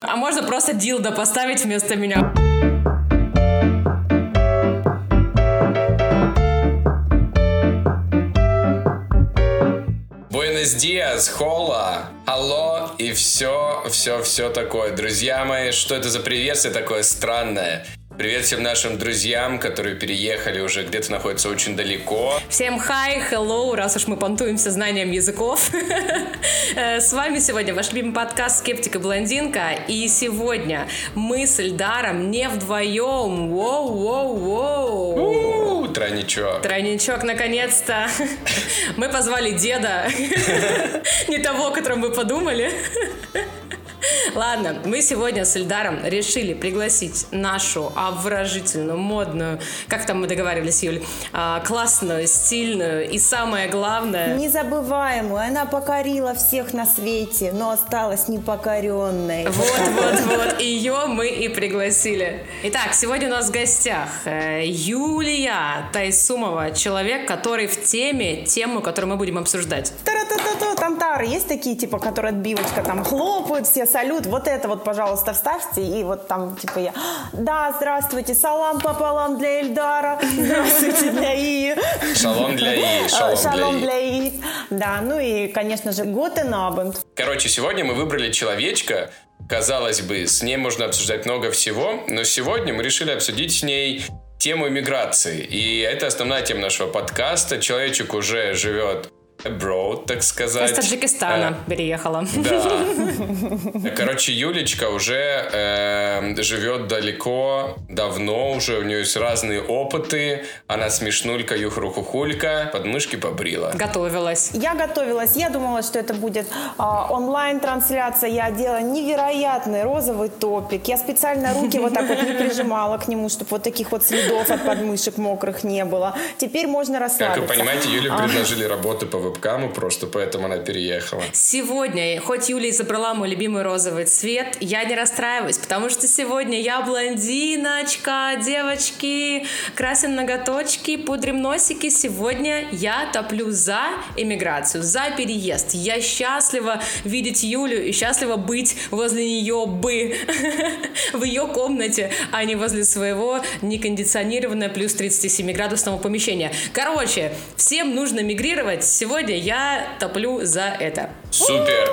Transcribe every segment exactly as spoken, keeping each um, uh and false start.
А можно просто дилдо поставить вместо меня? Buenos dias, hola, алло и все, все, все такое. Друзья мои, что это за приветствие такое странное? Привет всем нашим друзьям, которые переехали уже где-то, находятся очень далеко. Всем хай, hello, раз уж мы понтуемся знанием языков. С вами сегодня ваш любимый подкаст «Скептик и блондинка». И сегодня мы с Эльдаром не вдвоем. Воу-воу-воу. Тройничок. Тройничок, наконец-то. Мы позвали деда. Не того, о котором вы подумали. Ладно, мы сегодня с Эльдаром решили пригласить нашу обворожительную, модную, как там мы договаривались, Юль, классную, стильную и самое главное... незабываемую. Она покорила всех на свете, но осталась непокоренной. Вот-вот-вот, ее мы и пригласили. Итак, сегодня у нас в гостях Юлия Тайсумова, человек, который в теме, тему, которую мы будем обсуждать. Тантары, есть такие, типа, которые отбивочка, там, хлопают все, салют, вот это вот, пожалуйста, вставьте, и вот там, типа, я, да, здравствуйте, салам пополам для Эльдара, здравствуйте для Ии. Шалом для Ии, шалом, шалом для Ии. Да, ну и, конечно же, Готен Абенд. Короче, сегодня мы выбрали человечка, казалось бы, с ней можно обсуждать много всего, но сегодня мы решили обсудить с ней тему иммиграции, и это основная тема нашего подкаста. Человечек уже живет abroad, так сказать. Из Таджикистана э, переехала. Да. Короче, Юлечка уже э, живет далеко, давно уже, у нее есть разные опыты. Она смешнулька, юхрухухулька, подмышки побрила. Готовилась. Я готовилась, я думала, что это будет э, онлайн-трансляция. Я одела невероятный розовый топик. Я специально руки вот так вот не прижимала к нему, чтобы вот таких вот следов от подмышек мокрых не было. Теперь можно расслабиться. Как вы понимаете, Юле предложили работу по вебкаму, просто поэтому она переехала. Сегодня, хоть Юля и забрала мой любимый розовый цвет, я не расстраиваюсь, потому что сегодня я блондиночка, девочки, красим ноготочки, пудрим носики. Сегодня я топлю за эмиграцию, за переезд. Я счастлива видеть Юлю и счастлива быть возле нее бы в ее комнате, а не возле своего некондиционированного плюс тридцать семь градусного помещения. Короче, всем нужно мигрировать. Сегодня я топлю за это. Супер!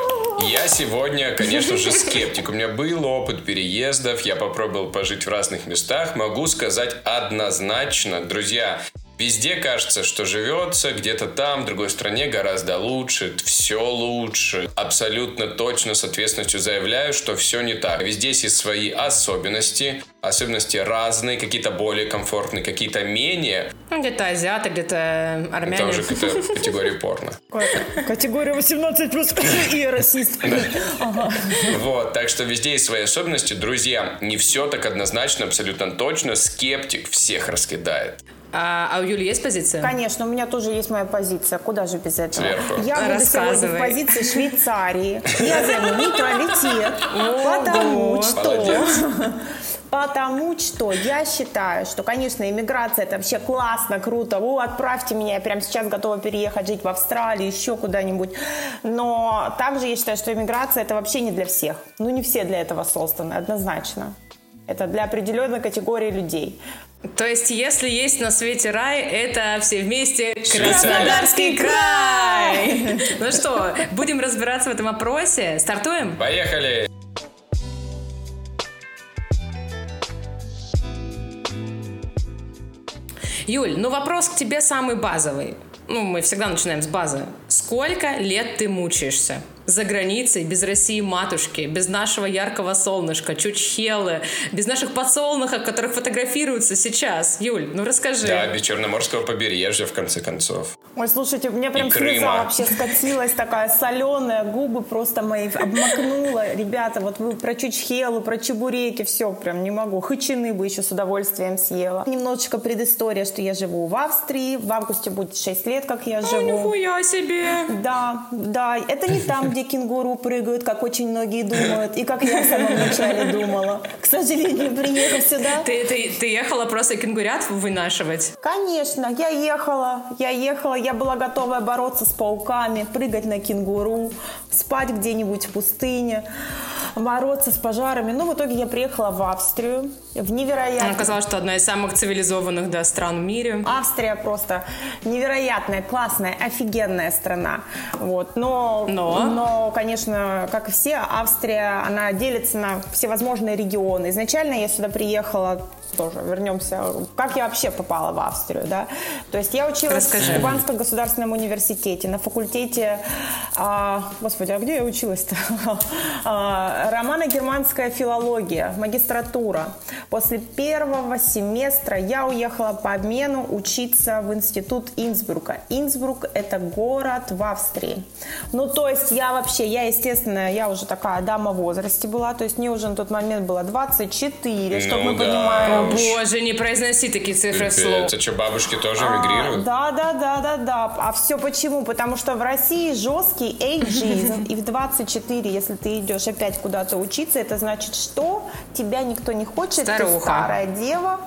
Я сегодня, конечно же, скептик. У меня был опыт переездов, я попробовал пожить в разных местах. Могу сказать однозначно, друзья, везде кажется, что живется, где-то там, в другой стране гораздо лучше, все лучше. Абсолютно точно с ответственностью заявляю, что все не так. Везде есть свои особенности, особенности разные, какие-то более комфортные, какие-то менее. Где-то азиаты, где-то армяне. Это уже какая-то категория порно. Категория восемнадцать плюс и расист. Вот, так что везде есть свои особенности. Друзья, не все так однозначно, абсолютно точно. Скептик всех раскидает. А, а у Юли есть позиция? Конечно, у меня тоже есть моя позиция. Куда же без этого? Сверху. Я буду сегодня в позиции Швейцарии. Я займу нейтралитет, потому что... Потому что я считаю, что, конечно, иммиграция это вообще классно, круто. О, отправьте меня, я прямо сейчас готова переехать жить в Австралию, еще куда-нибудь. Но также я считаю, что иммиграция это вообще не для всех. Ну, не все для этого созданы, однозначно. Это для определенной категории людей. То есть, если есть на свете рай, это все вместе Краснодарский край! Ну что, будем разбираться в этом опросе. Стартуем? Поехали! Юль, ну вопрос к тебе самый базовый. Ну, мы всегда начинаем с базы. Сколько лет ты мучаешься? За границей, без России матушки, без нашего яркого солнышка, чучхелы, без наших подсолнухов, которых фотографируются сейчас. Юль, ну расскажи. Да, без Черноморского побережья, в конце концов. Ой, слушайте, у меня прям слеза вообще скатилась такая соленая, губы просто мои обмакнула. Ребята, вот вы про чучхелу, про чебуреки, все, прям не могу. Хычины бы еще с удовольствием съела. Немножечко предыстория, что я живу в Австрии, в августе будет шесть лет, как я живу. Ой, нихуя себе! Да, да, это не там, где кенгуру прыгают, как очень многие думают, и как я в самом начале думала. К сожалению, приехав сюда... Ты, ты, ты ехала просто кенгурят вынашивать? Конечно, я ехала, я ехала, я была готова бороться с пауками, прыгать на кенгуру, спать где-нибудь в пустыне. бороться с пожарами. Но в итоге я приехала в Австрию, в невероятную... Оказалось, что одна из самых цивилизованных да, стран в мире. Австрия просто невероятная, классная, офигенная страна. Вот. Но, но? но, конечно, как и все, Австрия, она делится на всевозможные регионы. Изначально я сюда приехала... тоже вернемся, как я вообще попала в Австрию, да, то есть я училась Расскажи. в Кубанском государственном университете на факультете, а, господи, а где я училась-то? А, романо-германская филология, магистратура. После первого семестра я уехала по обмену учиться в институт Инсбрука. Инсбрук — это город в Австрии. Ну, то есть я вообще, я, естественно, я уже такая дама в возрасте была, то есть мне уже на тот момент было двадцать четыре, чтобы ну, мы да. понимаем. Боже, не произноси такие цифры вслух. Это что, бабушки тоже мигрируют? А, да, да, да, да, да. А все почему? Потому что в России жесткий эйджизм. И в двадцать четыре, если ты идешь опять куда-то учиться, это значит, что тебя никто не хочет. Старуха. Ты старая дева.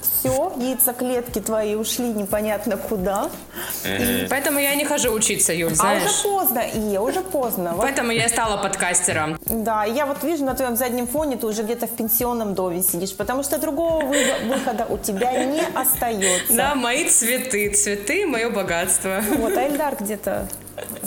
Все, яйцеклетки твои ушли непонятно куда. И... Поэтому я не хожу учиться, Юль, знаешь. А уже поздно, и уже поздно. Поэтому я стала подкастером. Да, я вот вижу на твоем заднем фоне, ты уже где-то в пенсионном доме сидишь, потому что другого выхода у тебя не остается. Да, мои цветы, цветы, мое богатство. Вот, а Эльдар где-то...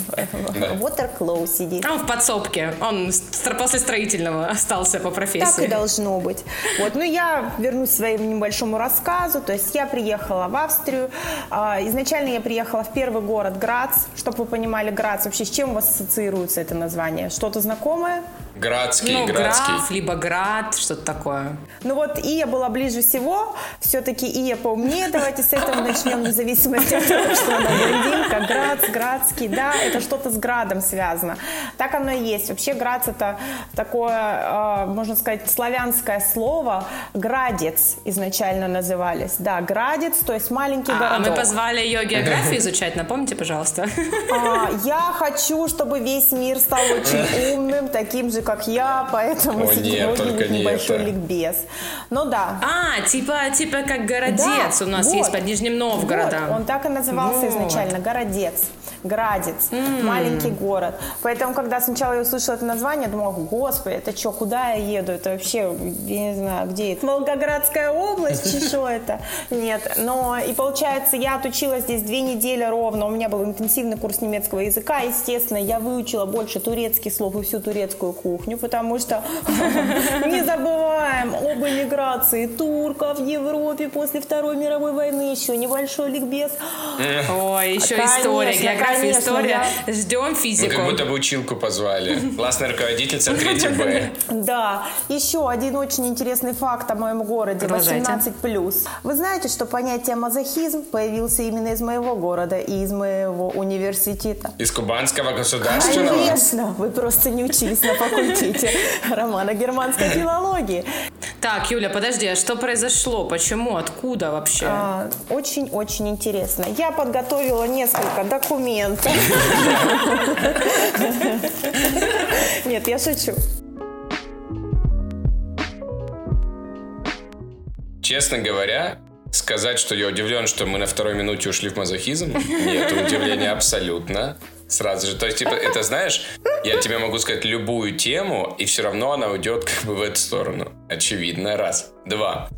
в Waterclaw сидит. Он в подсобке. Он после строительного остался по профессии. Так и должно быть. Вот. Ну, я вернусь к своему небольшому рассказу. То есть я приехала в Австрию. Изначально я приехала в первый город Грац. Чтобы вы понимали, Грац. Вообще, с чем у вас ассоциируется это название? Что-то знакомое? Градский, ну, Градский. Граф, либо Град, что-то такое. Ну вот Ия была ближе всего. Все-таки Ия поумнее. Давайте с этого начнем, в зависимости от того, что она блондинка. Грац, Градский, да, это что-то с градом связано. Так оно и есть. Вообще Грац — это такое, можно сказать, славянское слово. Городец изначально назывались. Да, Городец, то есть маленький городок. А мы позвали ее географию изучать, напомните, пожалуйста. А, я хочу, чтобы весь мир стал очень умным, таким же, как я, поэтому О, нет, только не небольшой это. ликбез. Ну да. А, типа, типа как Городец, да, у нас вот, есть под Нижним Новгородом. Вот, он так и назывался вот. изначально, Городец, Градец, м-м. маленький город. Поэтому, когда сначала я услышала это название, я думала, господи, это что, куда я еду? Это вообще, я не знаю, где это? Волгоградская область, что это? Нет, но и получается, я отучилась здесь две недели ровно, у меня был интенсивный курс немецкого языка, естественно, я выучила больше турецких слов и всю турецкую кухню, потому что не забываем об эмиграции турков в Европе после Второй мировой войны. Еще небольшой ликбез. Ой, еще конечно, история, география, конечно, история. Да. Ждем физику. Мы как будто бы училку позвали. Классная руководительница третьей Б. Да. Еще один очень интересный факт о моем городе. восемнадцать плюс. Вы знаете, что понятие мазохизм появился именно из моего города и из моего университета. Из Кубанского государственного? Конечно. Вы просто не учились на факультете романо-германской филологии. Так, Юля, подожди, а что произошло? Почему? Откуда вообще? А, очень-очень интересно. Я подготовила несколько документов. Нет, я шучу. Честно говоря, сказать, что я удивлен, что мы на второй минуте ушли в мазохизм, нет, удивления абсолютно. Сразу же. То есть, типа, это, знаешь, я тебе могу сказать любую тему, и все равно она уйдет как бы в эту сторону. Очевидно. Раз. Два.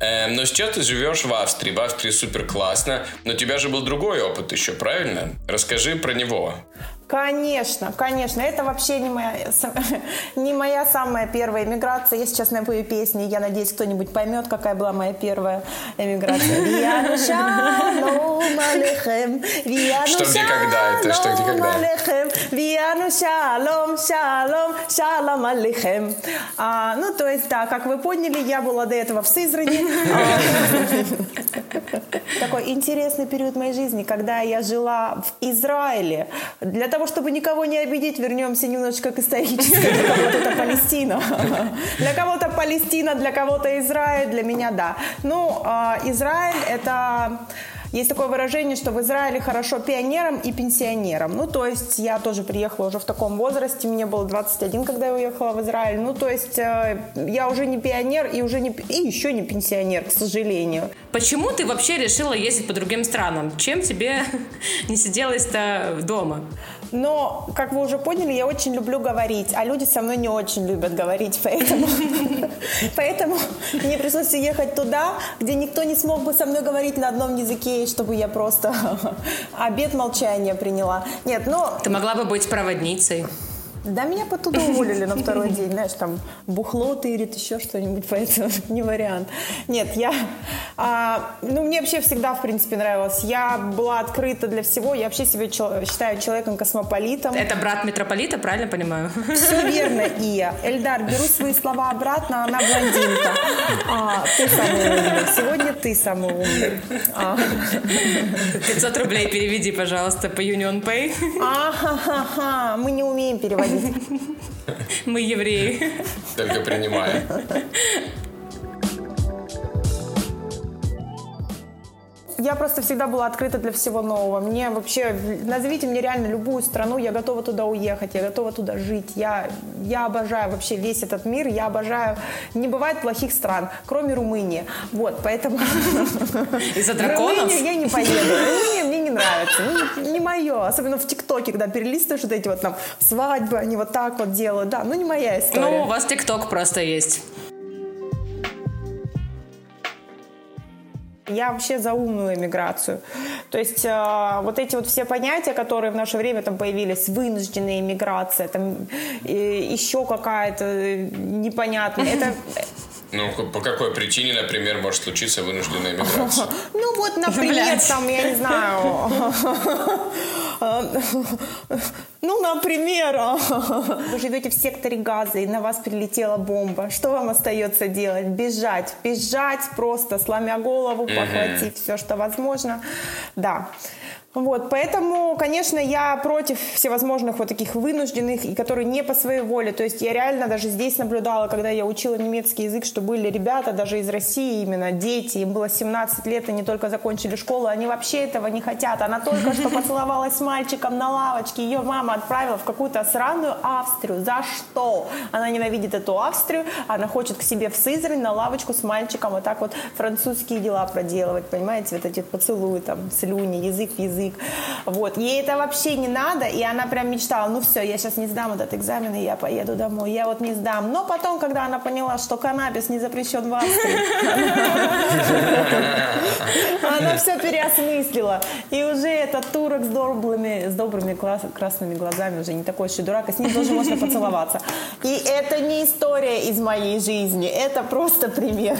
Эм, но сейчас ты живешь в Австрии. В Австрии супер классно. Но у тебя же был другой опыт еще, правильно? Расскажи про него. Конечно, конечно. Это вообще не моя, не моя самая первая эмиграция. Я сейчас напою песни. Я надеюсь, кто-нибудь поймет, какая была моя первая эмиграция. Что, где, когда это? Что, где, когда? Ну, то есть, да, как вы поняли, я была до этого в Сызрани. Такой интересный период моей жизни, когда я жила в Израиле. Для того, чтобы никого не обидеть, вернемся немножечко к историческому. Для кого-то это Палестина. Для кого-то Палестина, для кого-то Израиль, для меня да. Ну, Израиль — это... Есть такое выражение, что в Израиле хорошо пионерам и пенсионерам. Ну, то есть я тоже приехала уже в таком возрасте, мне было двадцать один, когда я уехала в Израиль. Ну, то есть я уже не пионер и, уже не, и еще не пенсионер, к сожалению. Почему ты вообще решила ездить по другим странам? Чем тебе не сиделось-то дома? Но, как вы уже поняли, я очень люблю говорить, а люди со мной не очень любят говорить, поэтому, поэтому мне пришлось ехать туда, где никто не смог бы со мной говорить на одном языке, чтобы я просто обет молчания приняла. Нет, но... Ты могла бы быть проводницей. Да, меня потуда уволили на второй день, знаешь, там бухло тырит, еще что-нибудь, поэтому не вариант. Нет, я... А, ну, мне вообще всегда, в принципе, нравилось. Я была открыта для всего, я вообще себя чел- считаю человеком-космополитом. Это брат Метрополита, правильно понимаю? Все верно, Ия. Эльдар, беру свои слова обратно, она блондинка. А, ты самый умный, сегодня ты самый умный. А. пятьсот рублей переведи, пожалуйста, по Union Pay. А-ха-ха-ха, мы не умеем переводить. Мы евреи. Только принимаем. Я просто всегда была открыта для всего нового. Мне вообще, назовите мне реально любую страну, я готова туда уехать, я готова туда жить. Я, я обожаю вообще весь этот мир, я обожаю... Не бывает плохих стран, кроме Румынии. Вот, поэтому... Из-за драконов? В Румынию я не поеду. Румыния мне не нравится. Ну, не мое. Особенно в ТикТоке, когда перелистываешь вот эти вот там свадьбы, они вот так вот делают. Да, ну не моя история. Ну, у вас ТикТок просто есть. Я вообще за умную эмиграцию. То есть э, вот эти вот все понятия, которые в наше время там появились, вынужденная эмиграция, там э, еще какая-то непонятная. Это... Ну, по какой причине, например, может случиться вынужденная эмиграция? Ну, вот, например, там, я не знаю... Ну, например, вы живете в секторе Газа, и на вас прилетела бомба. Что вам остается делать? Бежать. Бежать просто, сломя голову, похватив все, что возможно. Да. Вот, поэтому, конечно, я против всевозможных вот таких вынужденных, и которые не по своей воле. То есть я реально даже здесь наблюдала, когда я учила немецкий язык, что были ребята даже из России именно, дети, им было семнадцать лет, они только закончили школу, они вообще этого не хотят. Она только что поцеловалась с мальчиком на лавочке, ее мама отправила в какую-то сраную Австрию. За что? Она ненавидит эту Австрию, она хочет к себе в Сызрань на лавочку с мальчиком вот так вот французские дела проделывать, понимаете, вот эти поцелуи, там, слюни, язык в язык. Вот. Ей это вообще не надо, и она прям мечтала, ну все, я сейчас не сдам этот экзамен, и я поеду домой, я вот не сдам. Но потом, когда она поняла, что каннабис не запрещен в Австрии, она все переосмыслила. И уже этот турок с добрыми красными глазами уже не такой еще дурак, и с ним тоже можно поцеловаться. И это не история из моей жизни, это просто пример.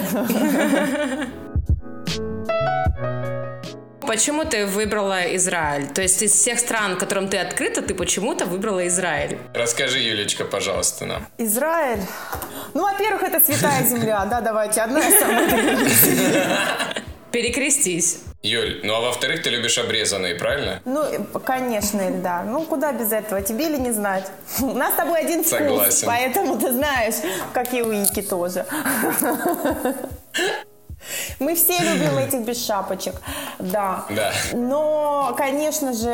Почему ты выбрала Израиль? То есть из всех стран, которым ты открыта, ты почему-то выбрала Израиль. Расскажи, Юлечка, пожалуйста, нам. Израиль? Ну, во-первых, это святая земля. Да, давайте, одна из самых. Перекрестись. Юль, ну а во-вторых, ты любишь обрезанные, правильно? Ну, конечно, Эльдар. Ну, куда без этого? Тебе ли не знать? У нас с тобой один вкус. Согласен. Поэтому ты знаешь, как и у Ики тоже. Мы все любим этих без шапочек, да. да. Но, конечно же,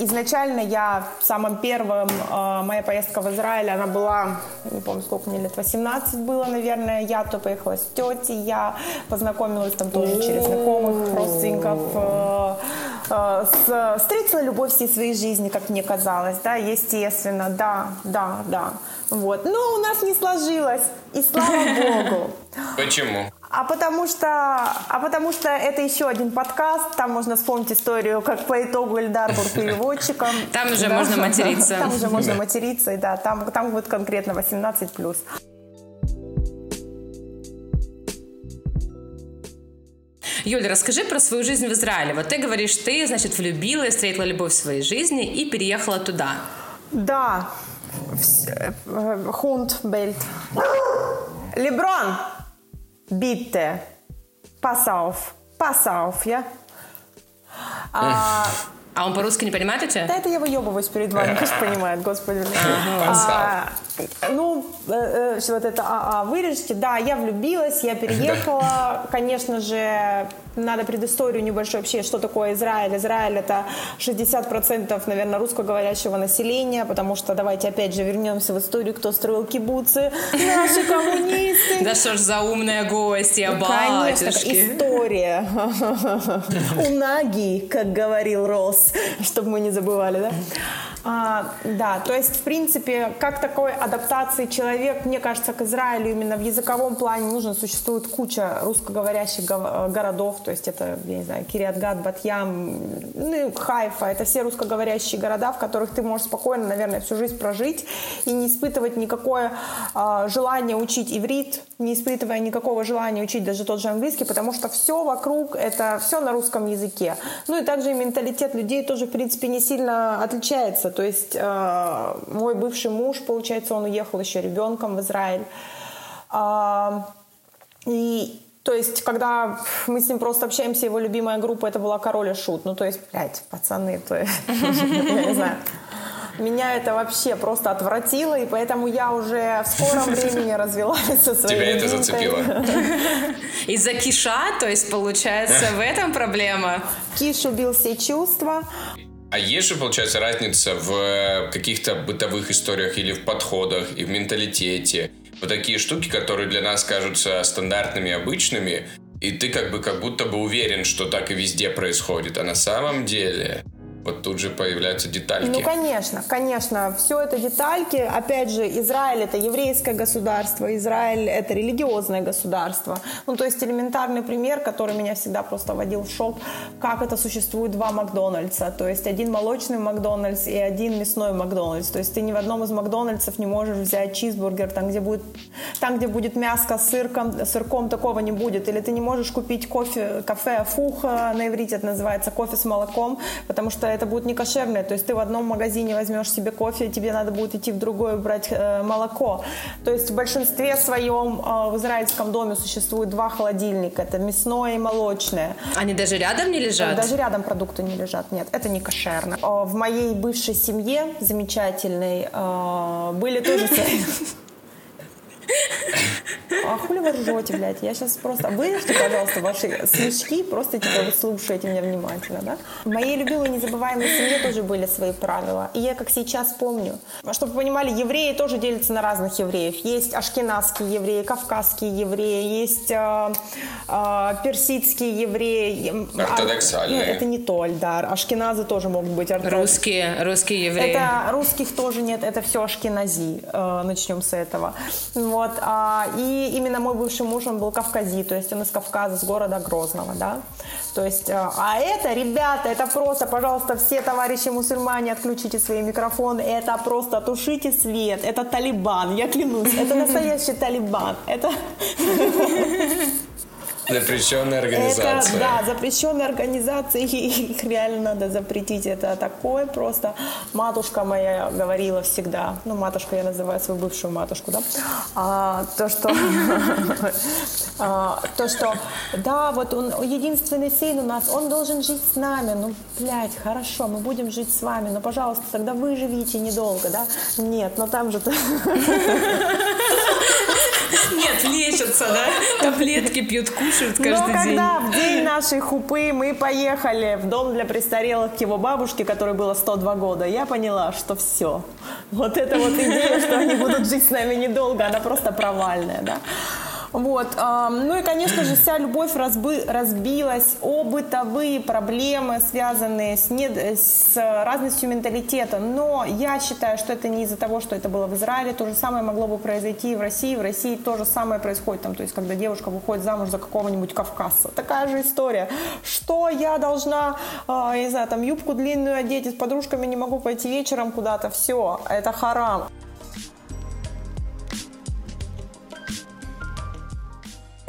изначально я в самом первом, э, моя поездка в Израиль, она была, не помню, сколько мне лет, восемнадцать было, наверное. Я то поехала с тетей, я познакомилась там тоже через знакомых, родственников. Э, э, с, встретила любовь всей своей жизни, как мне казалось, да, естественно, да, да, да. Вот. Но у нас не сложилось, и слава богу. Почему? А потому что, а потому что это еще один подкаст, там можно вспомнить историю, как по итогу Эльдар был переводчиком. Там уже да, можно материться. Там уже можно да. материться, и да, там, там будет конкретно восемнадцать плюс. Юля, расскажи про свою жизнь в Израиле. Вот ты говоришь, ты, значит, влюбилась, встретила любовь в своей жизни и переехала туда. Да. Хунд, Бельт. Леброн! Битте, пасауф, пасауф, я. А он по-русски не понимает эти? Да, это я выебываюсь перед вами, пусть понимает, господи. Ну, вот это а вырежки, да, я влюбилась, я переехала, конечно же, надо предысторию небольшую вообще, что такое Израиль. Израиль — это шестьдесят процентов, наверное, русскоговорящего населения, потому что давайте опять же вернемся в историю, кто строил кибуцы, наши коммунисты. Да что ж за умная гостья, батюшки. Конечно, история. Унаги, как говорил Росс, чтобы мы не забывали, да? А, да, то есть, в принципе, как такой адаптации человек, мне кажется, к Израилю именно в языковом плане нужно, существует куча русскоговорящих городов, то есть это, я не знаю, Кириат-Гат, Бат-Ям, ну, Хайфа, это все русскоговорящие города, в которых ты можешь спокойно, наверное, всю жизнь прожить и не испытывать никакое а, желание учить иврит, не испытывая никакого желания учить даже тот же английский, потому что все вокруг, это все на русском языке. Ну и также и менталитет людей тоже, в принципе, не сильно отличается. То есть э, мой бывший муж, получается, он уехал еще ребенком в Израиль. Э, и, то есть, когда мы с ним просто общаемся, его любимая группа, это была «Король и Шут». Ну, то есть, блядь, пацаны, то есть, я не знаю. Меня это вообще просто отвратило, и поэтому я уже в скором времени развелась со своей Тебя это зацепило? Из-за киша, то есть, получается, в этом проблема? Киш убил все чувства. А есть же, получается, разница в каких-то бытовых историях или в подходах, и в менталитете? Вот такие штуки, которые для нас кажутся стандартными, обычными, и ты как бы как будто бы уверен, что так и везде происходит. А на самом деле... Вот тут же появляются детальки. Ну, конечно, конечно. Все это детальки. Опять же, Израиль — это еврейское государство, Израиль — это религиозное государство. Ну, то есть элементарный пример, который меня всегда просто вводил в шок, как это существует два Макдональдса. То есть один молочный Макдональдс и один мясной Макдональдс. То есть ты ни в одном из Макдональдсов не можешь взять чизбургер, там, где будет, там, где будет мяско с сырком, сырком, такого не будет. Или ты не можешь купить кофе, кафе «Фух», на иврите это называется, кофе с молоком, потому что это будет некошерное, то есть ты в одном магазине возьмешь себе кофе, и тебе надо будет идти в другой брать э, молоко. То есть в большинстве своем э, в израильском доме существует два холодильника, это мясное и молочное. Они даже рядом не лежат? Даже рядом продукты не лежат, нет, это некошерно. Э, в моей бывшей семье замечательной э, были тоже... А хули вы ржете, блядь? Я сейчас просто... Вырежьте, пожалуйста, ваши смешки, просто типа вы слушаете меня внимательно, да? В моей любимой незабываемой семье тоже были свои правила. И я как сейчас помню. Чтобы вы понимали, евреи тоже делятся на разных евреев. Есть ашкеназские евреи, кавказские евреи, есть э, э, персидские евреи. Ортодоксальные. Нет, это не то, Альдар. Ашкеназы тоже могут быть ортодоксальные. Русские, русские евреи. Это русских тоже нет, это все ашкенази. Э, начнем с этого. Вот. Э, и именно мой бывший муж, он был кавкази, то есть он из Кавказа, с города Грозного, да, то есть, а это, ребята, это просто, пожалуйста, все товарищи мусульмане, отключите свои микрофоны, это просто тушите свет, это Талибан, я клянусь, это настоящий Талибан, это... Запрещенная организация. Это, да, запрещенная организация, их реально надо запретить. Это такое просто. Матушка моя говорила всегда, ну, матушка, я называю свою бывшую матушку, да, а, то, что, а, то, что, да, вот он, единственный сын у нас, он должен жить с нами, ну, блядь, хорошо, мы будем жить с вами, но, пожалуйста, тогда вы живите недолго, да? Нет, но там же... Нет, лечатся, да? Таблетки пьют, кушают каждый Но день. Но когда в день нашей хупы мы поехали в дом для престарелых к его бабушке, которой было сто два года, я поняла, что все. Вот эта вот идея, что они будут жить с нами недолго, она просто провальная, да? Вот. Ну и, конечно же, вся любовь разбы- разбилась о бытовые проблемы, связанные с, не- с разностью менталитета. Но я считаю, что это не из-за того, что это было в Израиле. То же самое могло бы произойти и в России. В России то же самое происходит. Там, то есть, когда девушка выходит замуж за какого-нибудь кавказца. Такая же история. Что я должна, я не знаю, там, юбку длинную одеть, и с подружками не могу пойти вечером куда-то. Все, это харам.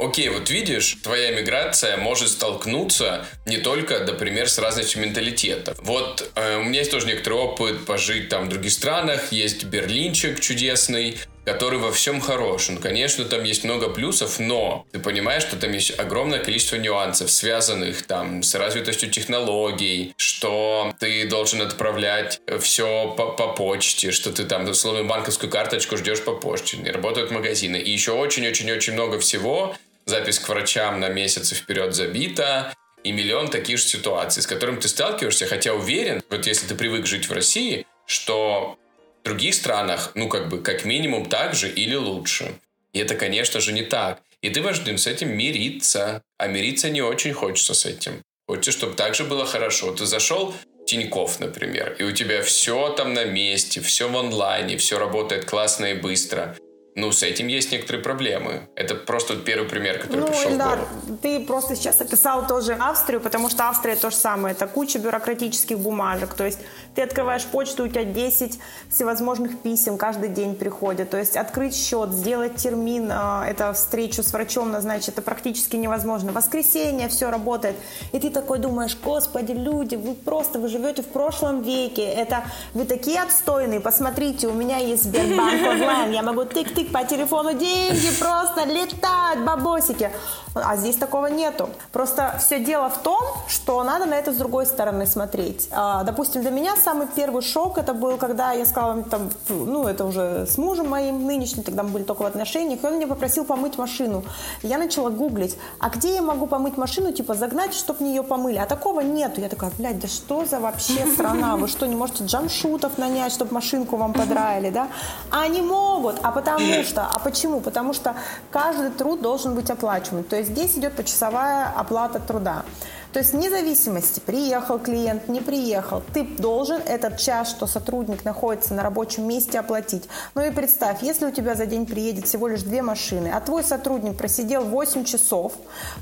Окей, вот видишь, твоя миграция может столкнуться не только, например, с разностью менталитетов. Вот э, у меня есть тоже некоторый опыт пожить там в других странах. Есть Берлинчик чудесный, который во всем хорош. Он, конечно, там есть много плюсов, но ты понимаешь, что там есть огромное количество нюансов, связанных там с развитостью технологий, что ты должен отправлять все по, по почте, что ты там, условно, банковскую карточку ждешь по почте, не работают магазины. И еще очень-очень-очень много всего. Запись к врачам на месяцы вперед забита. И миллион таких же ситуаций, с которыми ты сталкиваешься. Хотя уверен, вот если ты привык жить в России, что в других странах, ну, как бы, как минимум так же или лучше. И это, конечно же, не так. И ты вынужден с этим мириться. А мириться не очень хочется с этим. Хочется, чтобы так же было хорошо. Ты зашел в Тинькофф, например, и у тебя все там на месте, все в онлайне, все работает классно и быстро. Ну, с этим есть некоторые проблемы. Это просто первый пример, который ну, пришел Эльдар, в голову. Ну, Эльдар, ты просто сейчас описал тоже Австрию, потому что Австрия то же самое. Это куча бюрократических бумажек. То есть ты открываешь почту, у тебя десять всевозможных писем каждый день приходят. То есть открыть счет, сделать термин, это встречу с врачом назначить, это практически невозможно. В воскресенье все работает. И ты такой думаешь, господи, люди, вы просто, вы живете в прошлом веке. Это вы такие отстойные. Посмотрите, у меня есть Сбербанк онлайн, я могу тык-тык по телефону деньги просто летают, бабосики. А здесь такого нету. Просто все дело в том, что надо на это с другой стороны смотреть. А, допустим, для меня самый первый шок это был, когда я сказала, там, ну, это уже с мужем моим нынешним, тогда мы были только в отношениях, и он меня попросил помыть машину. Я начала гуглить, а где я могу помыть машину, типа, загнать, чтобы мне ее помыли. А такого нету. Я такая, блядь, да что за вообще страна? Вы что, не можете джамшутов нанять, чтобы машинку вам подраили, да? А они могут, а потому что, а почему? Потому что каждый труд должен быть оплачиваем. То есть здесь идет почасовая оплата труда. То есть вне зависимости, приехал клиент, не приехал, ты должен этот час, что сотрудник находится на рабочем месте, оплатить. Ну и представь, если у тебя за день приедет всего лишь две машины, а твой сотрудник просидел восемь часов,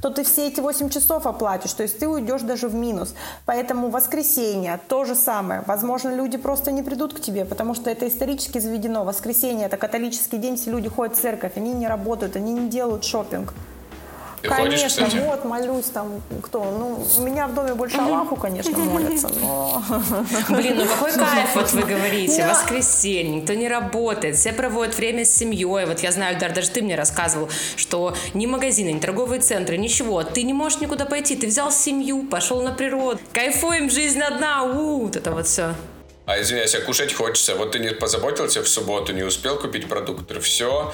то ты все эти восемь часов оплатишь, то есть ты уйдешь даже в минус. Поэтому воскресенье то же самое. Возможно, люди просто не придут к тебе, потому что это исторически заведено. Воскресенье – это католический день, все люди ходят в церковь, они не работают, они не делают шопинг. Ты конечно, ходишь, вот, молюсь там, кто, ну, у меня в доме больше Аллаху, конечно, молятся, но... Блин, ну какой кайф, вот вы говорите, но... воскресенье, никто не работает, все проводят время с семьей, вот я знаю, Эльдар, даже ты мне рассказывал, что ни магазины, ни торговые центры, ничего, ты не можешь никуда пойти, ты взял семью, пошел на природу, кайфуем, жизнь одна, у, вот это вот все. А извиняюсь, а кушать хочется, вот ты не позаботился в субботу, не успел купить продукты, все...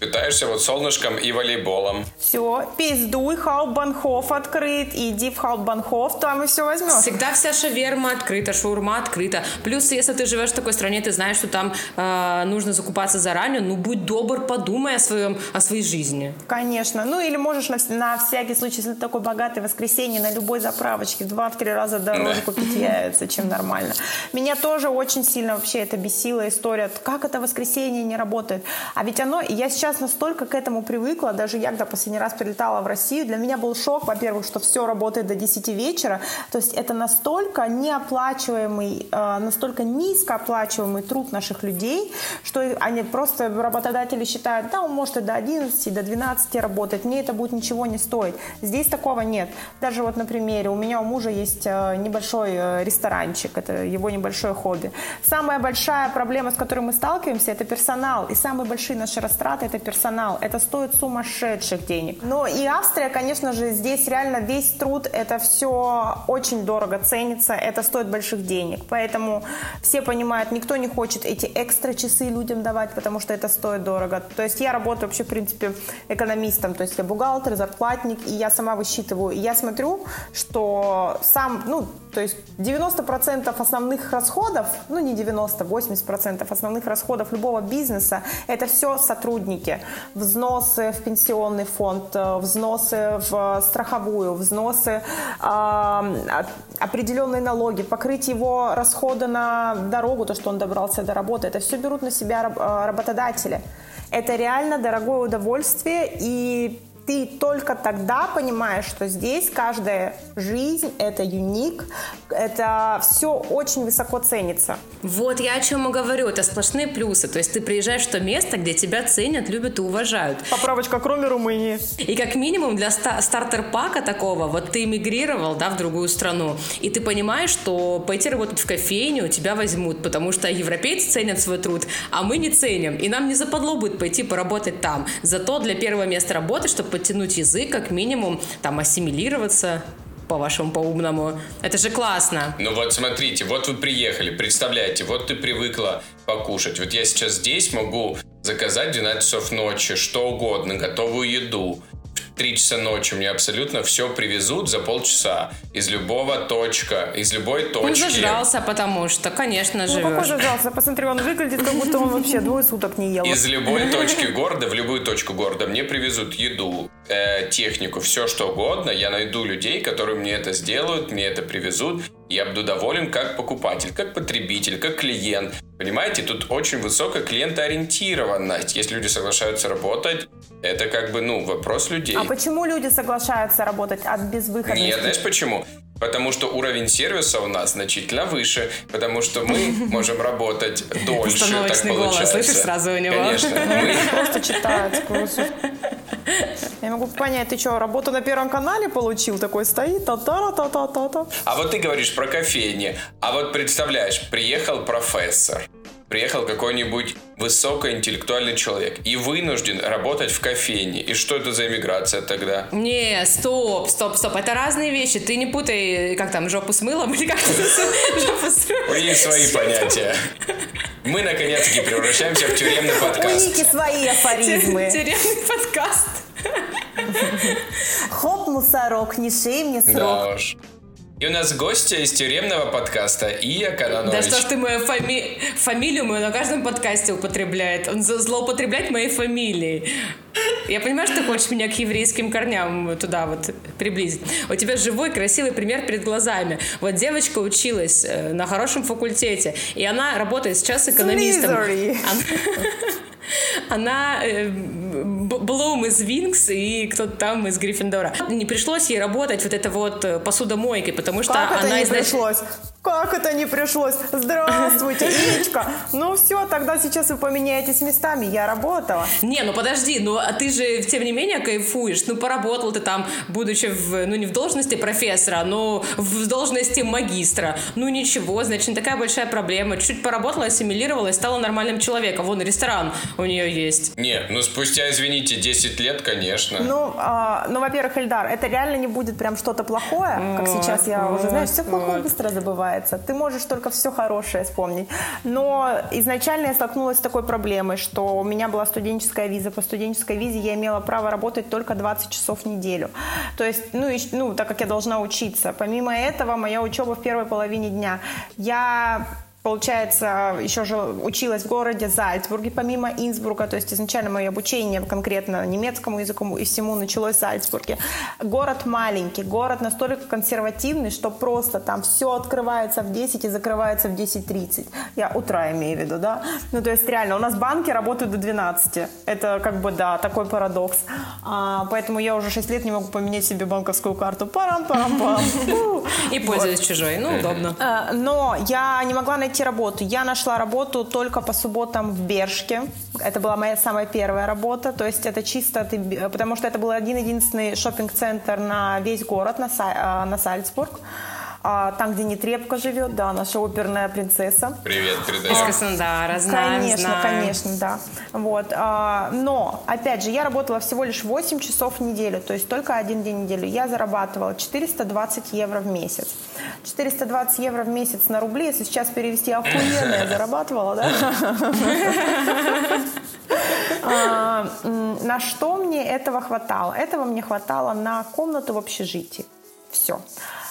Питаешься вот солнышком и волейболом. Все, пиздуй, Хаупбанхоф открыт, иди в Хаупбанхоф, там и все возьмешь. Всегда вся шаверма открыта, шаурма открыта. Плюс, если ты живешь в такой стране, ты знаешь, что там э, нужно закупаться заранее, ну, будь добр, подумай о, своем, о своей жизни. Конечно, ну, или можешь на, на всякий случай, если ты такой богатый, воскресенье на любой заправочке в два-три раза дороже да. купить яйца, чем нормально. Меня тоже очень сильно вообще это бесила история, как это воскресенье не работает. А ведь оно, я сейчас настолько к этому привыкла, даже я, когда последний раз прилетала в Россию, для меня был шок, во-первых, что все работает до десяти вечера, то есть это настолько неоплачиваемый, настолько низкооплачиваемый труд наших людей, что они просто, работодатели считают, да, он может и до одиннадцати, до двенадцати работать, мне это будет ничего не стоить. Здесь такого нет. Даже вот на примере, у меня у мужа есть небольшой ресторанчик, это его небольшое хобби. Самая большая проблема, с которой мы сталкиваемся, это персонал, и самые большие наши растраты, это персонал, это стоит сумасшедших денег. Но и Австрия, конечно же, здесь реально весь труд, это все очень дорого ценится, это стоит больших денег, поэтому все понимают, никто не хочет эти экстра часы людям давать, потому что это стоит дорого. То есть я работаю вообще, в принципе, экономистом, то есть я бухгалтер, зарплатник, и я сама высчитываю, и я смотрю, что сам, ну, то есть девяносто процентов основных расходов, ну не девяносто, восемьдесят процентов основных расходов любого бизнеса, это все сотрудники. Взносы в пенсионный фонд, взносы в страховую, взносы, э, определенные налоги, покрыть его расходы на дорогу, то, что он добрался до работы, это все берут на себя работодатели. Это реально дорогое удовольствие, и ты только тогда понимаешь, что здесь каждая жизнь – это юник, это все очень высоко ценится. Вот я о чем и говорю, это сплошные плюсы, то есть ты приезжаешь в то место, где тебя ценят, любят и уважают. Поправочка, кроме Румынии. И как минимум для ста- стартер-пака такого, вот ты эмигрировал, да, в другую страну, и ты понимаешь, что пойти работать в кофейню тебя возьмут, потому что европейцы ценят свой труд, а мы не ценим, и нам не западло будет пойти поработать там. Зато для первого места работы, чтобы подтянуть язык, как минимум, там, ассимилироваться, по-вашему, по-умному. Это же классно. Ну вот смотрите, вот вы приехали, представляете, вот ты привыкла покушать. Вот я сейчас здесь могу заказать в двенадцать часов ночи что угодно, готовую еду. В три часа ночи мне абсолютно все привезут за полчаса. Из любого точка, из любой точки. Он зажрался, потому что, конечно, живешь. Ну какой зажрался? Посмотри, он выглядит, как будто он вообще двое суток не ел. Из любой точки города, в любую точку города мне привезут еду, технику, все что угодно. Я найду людей, которые мне это сделают, мне это привезут. Я буду доволен как покупатель, как потребитель, как клиент. Понимаете, тут очень высокая клиентоориентированность. Если люди соглашаются работать, это как бы, ну, вопрос людей. А почему люди соглашаются работать от безвыходности? Нет, знаешь почему? Потому что уровень сервиса у нас значительно выше, потому что мы можем работать дольше. Установочный голос, слышишь, сразу у него. Конечно. Просто читают. Я могу понять, ты что, работу на Первом канале получил? Такой стоит, та-та-та-та-та-та. А вот ты говоришь про кофейни. А вот представляешь, приехал профессор, приехал какой-нибудь высокоинтеллектуальный человек и вынужден работать в кофейне. И что это за эмиграция тогда? Не, стоп, стоп, стоп. Это разные вещи. Ты не путай, как там, жопу с мылом или как-то жопу с мылом. У них свои понятия. Мы, наконец-таки, превращаемся в тюремный подкаст. У Ники свои афоризмы. Тюремный подкаст. Хоп, мусорок, не шей мне срок. Да уж. И у нас гостья из тюремного подкаста Ия Кананович. Да что ж ты мою фами... фамилию мою на каждом подкасте употребляет. Он злоупотребляет моей фамилией. Я понимаю, что ты хочешь меня к еврейским корням туда вот приблизить. У тебя живой, красивый пример перед глазами. Вот девочка училась на хорошем факультете, и она работает сейчас экономистом. Она Блум из Винкс и кто-то там из Гриффиндора. Не пришлось ей работать вот это вот посудомойкой, потому что как она... Как это не изнач... пришлось? Как это не пришлось? Здравствуйте, Ирочка. Ну все, тогда сейчас вы поменяетесь местами. Я работала. Не, ну подожди, ну а ты же тем не менее кайфуешь. Ну поработал ты там, будучи в, ну не в должности профессора, но в должности магистра. Ну ничего, значит, не такая большая проблема. Чуть поработала, ассимилировалась, стала нормальным человеком. Вон ресторан у нее есть. Не, ну спустя, извините, десять лет, конечно. Ну, а, ну, во-первых, Эльдар, это реально не будет прям что-то плохое, вот, как сейчас я вот, уже, знаешь, все плохое вот. Быстро забывается. Ты можешь только все хорошее вспомнить. Но изначально я столкнулась с такой проблемой, что у меня была студенческая виза. По студенческой визе я имела право работать только двадцать часов в неделю. То есть, ну, и, ну так как я должна учиться. Помимо этого, моя учеба в первой половине дня. Я... Получается, еще же училась в городе Зальцбурге, помимо Инсбрука, то есть изначально мое обучение конкретно немецкому языку и всему началось в Зальцбурге. Город маленький, город настолько консервативный, что просто там все открывается в десять и закрывается в десять тридцать. Я утра имею в виду, да? Ну, то есть реально, у нас банки работают до двенадцати. Это как бы, да, такой парадокс. А, поэтому я уже шесть лет не могу поменять себе банковскую карту. Парам-парам-парам. И пользуюсь чужой, ну, удобно. Но я не могла найти работу. Я нашла работу только по субботам в Бершке. Это была моя самая первая работа. То есть это чисто... Ты, потому что это был один-единственный шоппинг-центр на весь город, на, на Зальцбург. Там, где Нетребко живет, да, наша оперная принцесса. Привет, передаем. Из Краснодара, знаем, Конечно, знаем. конечно, да. Вот. Но, опять же, я работала всего лишь восемь часов в неделю, то есть только один день в неделю. Я зарабатывала четыреста двадцать евро в месяц. четыреста двадцать евро в месяц на рубли, если сейчас перевести, охуенно я зарабатывала, да? На что мне этого хватало? Этого мне хватало на комнату в общежитии. Все.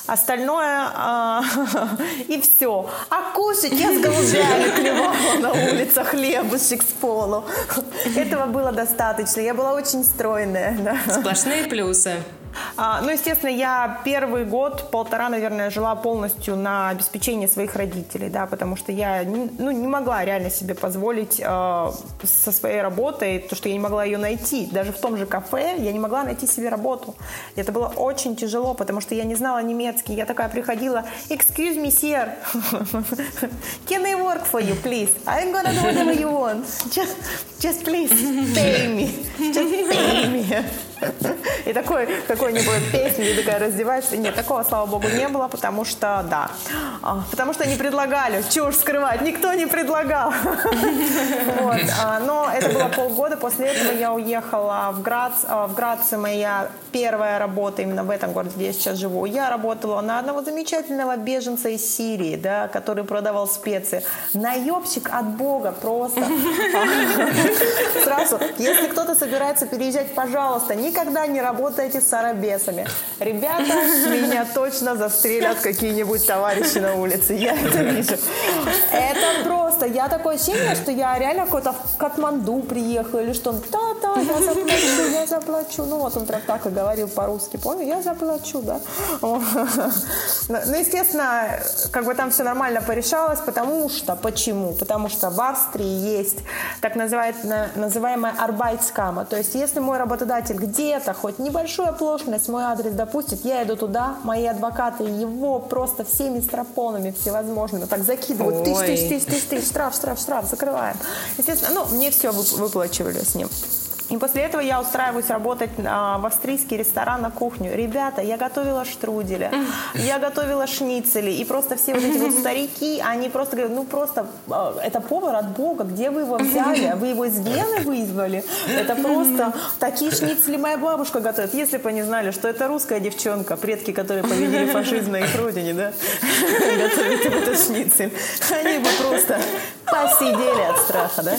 Остальное а, и все. А кушать я с голубями клевала на улице хлебушек с полу. Этого было достаточно. Я была очень стройная. Да. Сплошные плюсы. А, ну, естественно, я первый год, полтора, наверное, жила полностью на обеспечении своих родителей, да, потому что я не, ну, не могла реально себе позволить э, со своей работой, то, что я не могла ее найти. Даже в том же кафе я не могла найти себе работу. Это было очень тяжело, потому что я не знала немецкий. Я такая приходила: excuse me, sir, can I work for you, please? I'm gonna do whatever you want. Just, just please, pay me. Just pay me. И такой, какой-нибудь песни, и такая раздеваешься. Нет, такого, слава богу, не было, потому что, да, потому что не предлагали, чего уж скрывать, никто не предлагал. Вот. Но это было полгода, после этого я уехала в Грац. В Граце моя первая работа именно в этом городе, где я сейчас живу. Я работала на одного замечательного беженца из Сирии, да, который продавал специи. Наебщик от бога просто. Сразу, если кто-то собирается переезжать, пожалуйста, не никогда не работайте с арабесами. Ребята, меня точно застрелят какие-нибудь товарищи на улице. Я это вижу. Это просто. Я такое ощущение, что я реально какой-то в Катманду приехала или что. Да-да, я заплачу, я заплачу. Ну вот он прям так и говорил по-русски. Помню, я заплачу, да. Ну, естественно, как бы там все нормально порешалось, потому что, почему? Потому что в Австрии есть так называемая арбайтскама. То есть, если мой работодатель где где-то хоть небольшую оплошность мой адрес допустит, я иду туда, мои адвокаты его просто всеми стропонами всевозможными так закидывают. Тысяч, тысяч, тысяч, тысяч, тысяч, штраф, штраф, штраф, закрываем. Естественно, ну, мне все выплачивали с ним. И после этого я устраиваюсь работать а, в австрийский ресторан на кухню. Ребята, я готовила штрудели, я готовила шницели. И просто все вот эти вот старики, они просто говорят, ну просто, а, это повар от бога, где вы его взяли? Вы его из Вены вызвали? Это просто такие шницели моя бабушка готовит. Если бы они знали, что это русская девчонка, предки, которые победили фашизм на их родине, да, готовят этот шницель, они бы просто посидели от страха, да?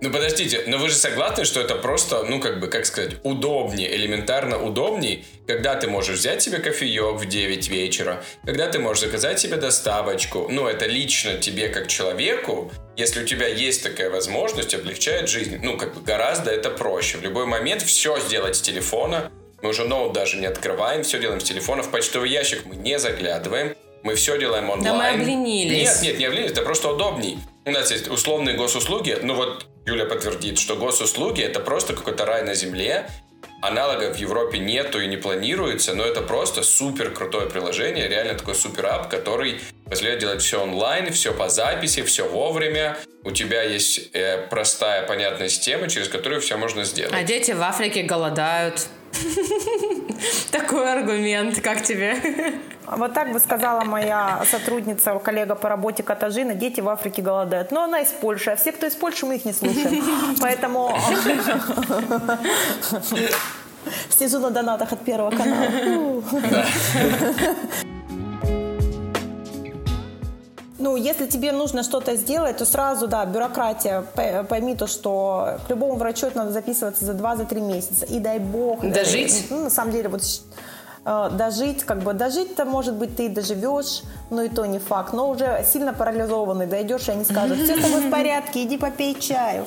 Ну, подождите, но вы же согласны, что это просто, ну, как бы, как сказать, удобнее, элементарно удобнее, когда ты можешь взять себе кофеек в девять вечера, когда ты можешь заказать себе доставочку, ну, это лично тебе как человеку, если у тебя есть такая возможность, облегчает жизнь, ну, как бы, гораздо это проще, в любой момент все сделать с телефона, мы уже ноут даже не открываем, все делаем с телефона, в почтовый ящик мы не заглядываем, мы все делаем онлайн. Да мы обленились. Нет, нет, не обленились, это просто удобней. У нас есть условные госуслуги, ну вот Юля подтвердит, что госуслуги это просто какой-то рай на земле, аналогов в Европе нету и не планируется, но это просто супер крутое приложение, реально такой супер апп, который позволяет делать все онлайн, все по записи, все вовремя, у тебя есть э, простая, понятная система, через которую все можно сделать. А дети в Африке голодают. Такой аргумент, как тебе? Вот так бы сказала моя сотрудница, коллега по работе Катажина, дети в Африке голодают. Но она из Польши, а все, кто из Польши, мы их не слушаем. Поэтому сижу на донатах от Первого канала. Ну, если тебе нужно что-то сделать, то сразу, да, бюрократия, пойми то, что к любому врачу это надо записываться за два-три месяца. И дай бог... Дожить? Ну, на самом деле, вот... Дожить, как бы дожить-то, может быть, ты и доживешь, но и то не факт. Но уже сильно парализованный дойдешь, и они скажут: все с тобой в порядке, иди попей чаю.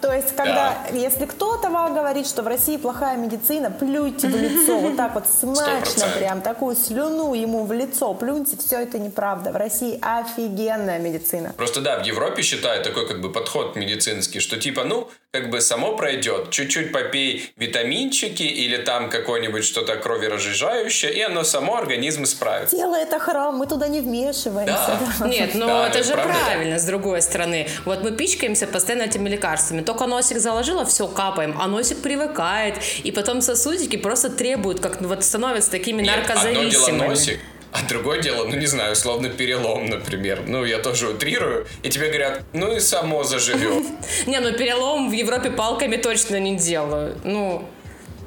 То есть, когда, да. Если кто-то вам говорит, что в России плохая медицина, плюйте в лицо, вот так вот смачно сто процентов. Прям, такую слюну ему в лицо плюньте, все это неправда. В России офигенная медицина. Просто да, в Европе считают такой как бы подход медицинский, что типа, ну, как бы само пройдет, чуть-чуть попей витаминчики или там какое-нибудь что-то крови разжижающее, и оно само, организм справится. Тело — это храм, мы туда не вмешиваемся. Да. Нет, ну да, это же правда, правильно, да. С другой стороны. Вот мы пичкаемся постоянно этими лекарствами. Только носик заложила, все, капаем, а носик привыкает. И потом сосудики просто требуют, как вот становятся такими Нет, наркозависимыми. Нет, одно дело носик, а другое дело, ну не знаю, условно перелом, например. Ну я тоже утрирую, и тебе говорят, ну и само заживет. Не, ну перелом в Европе палками точно не делают. Ну,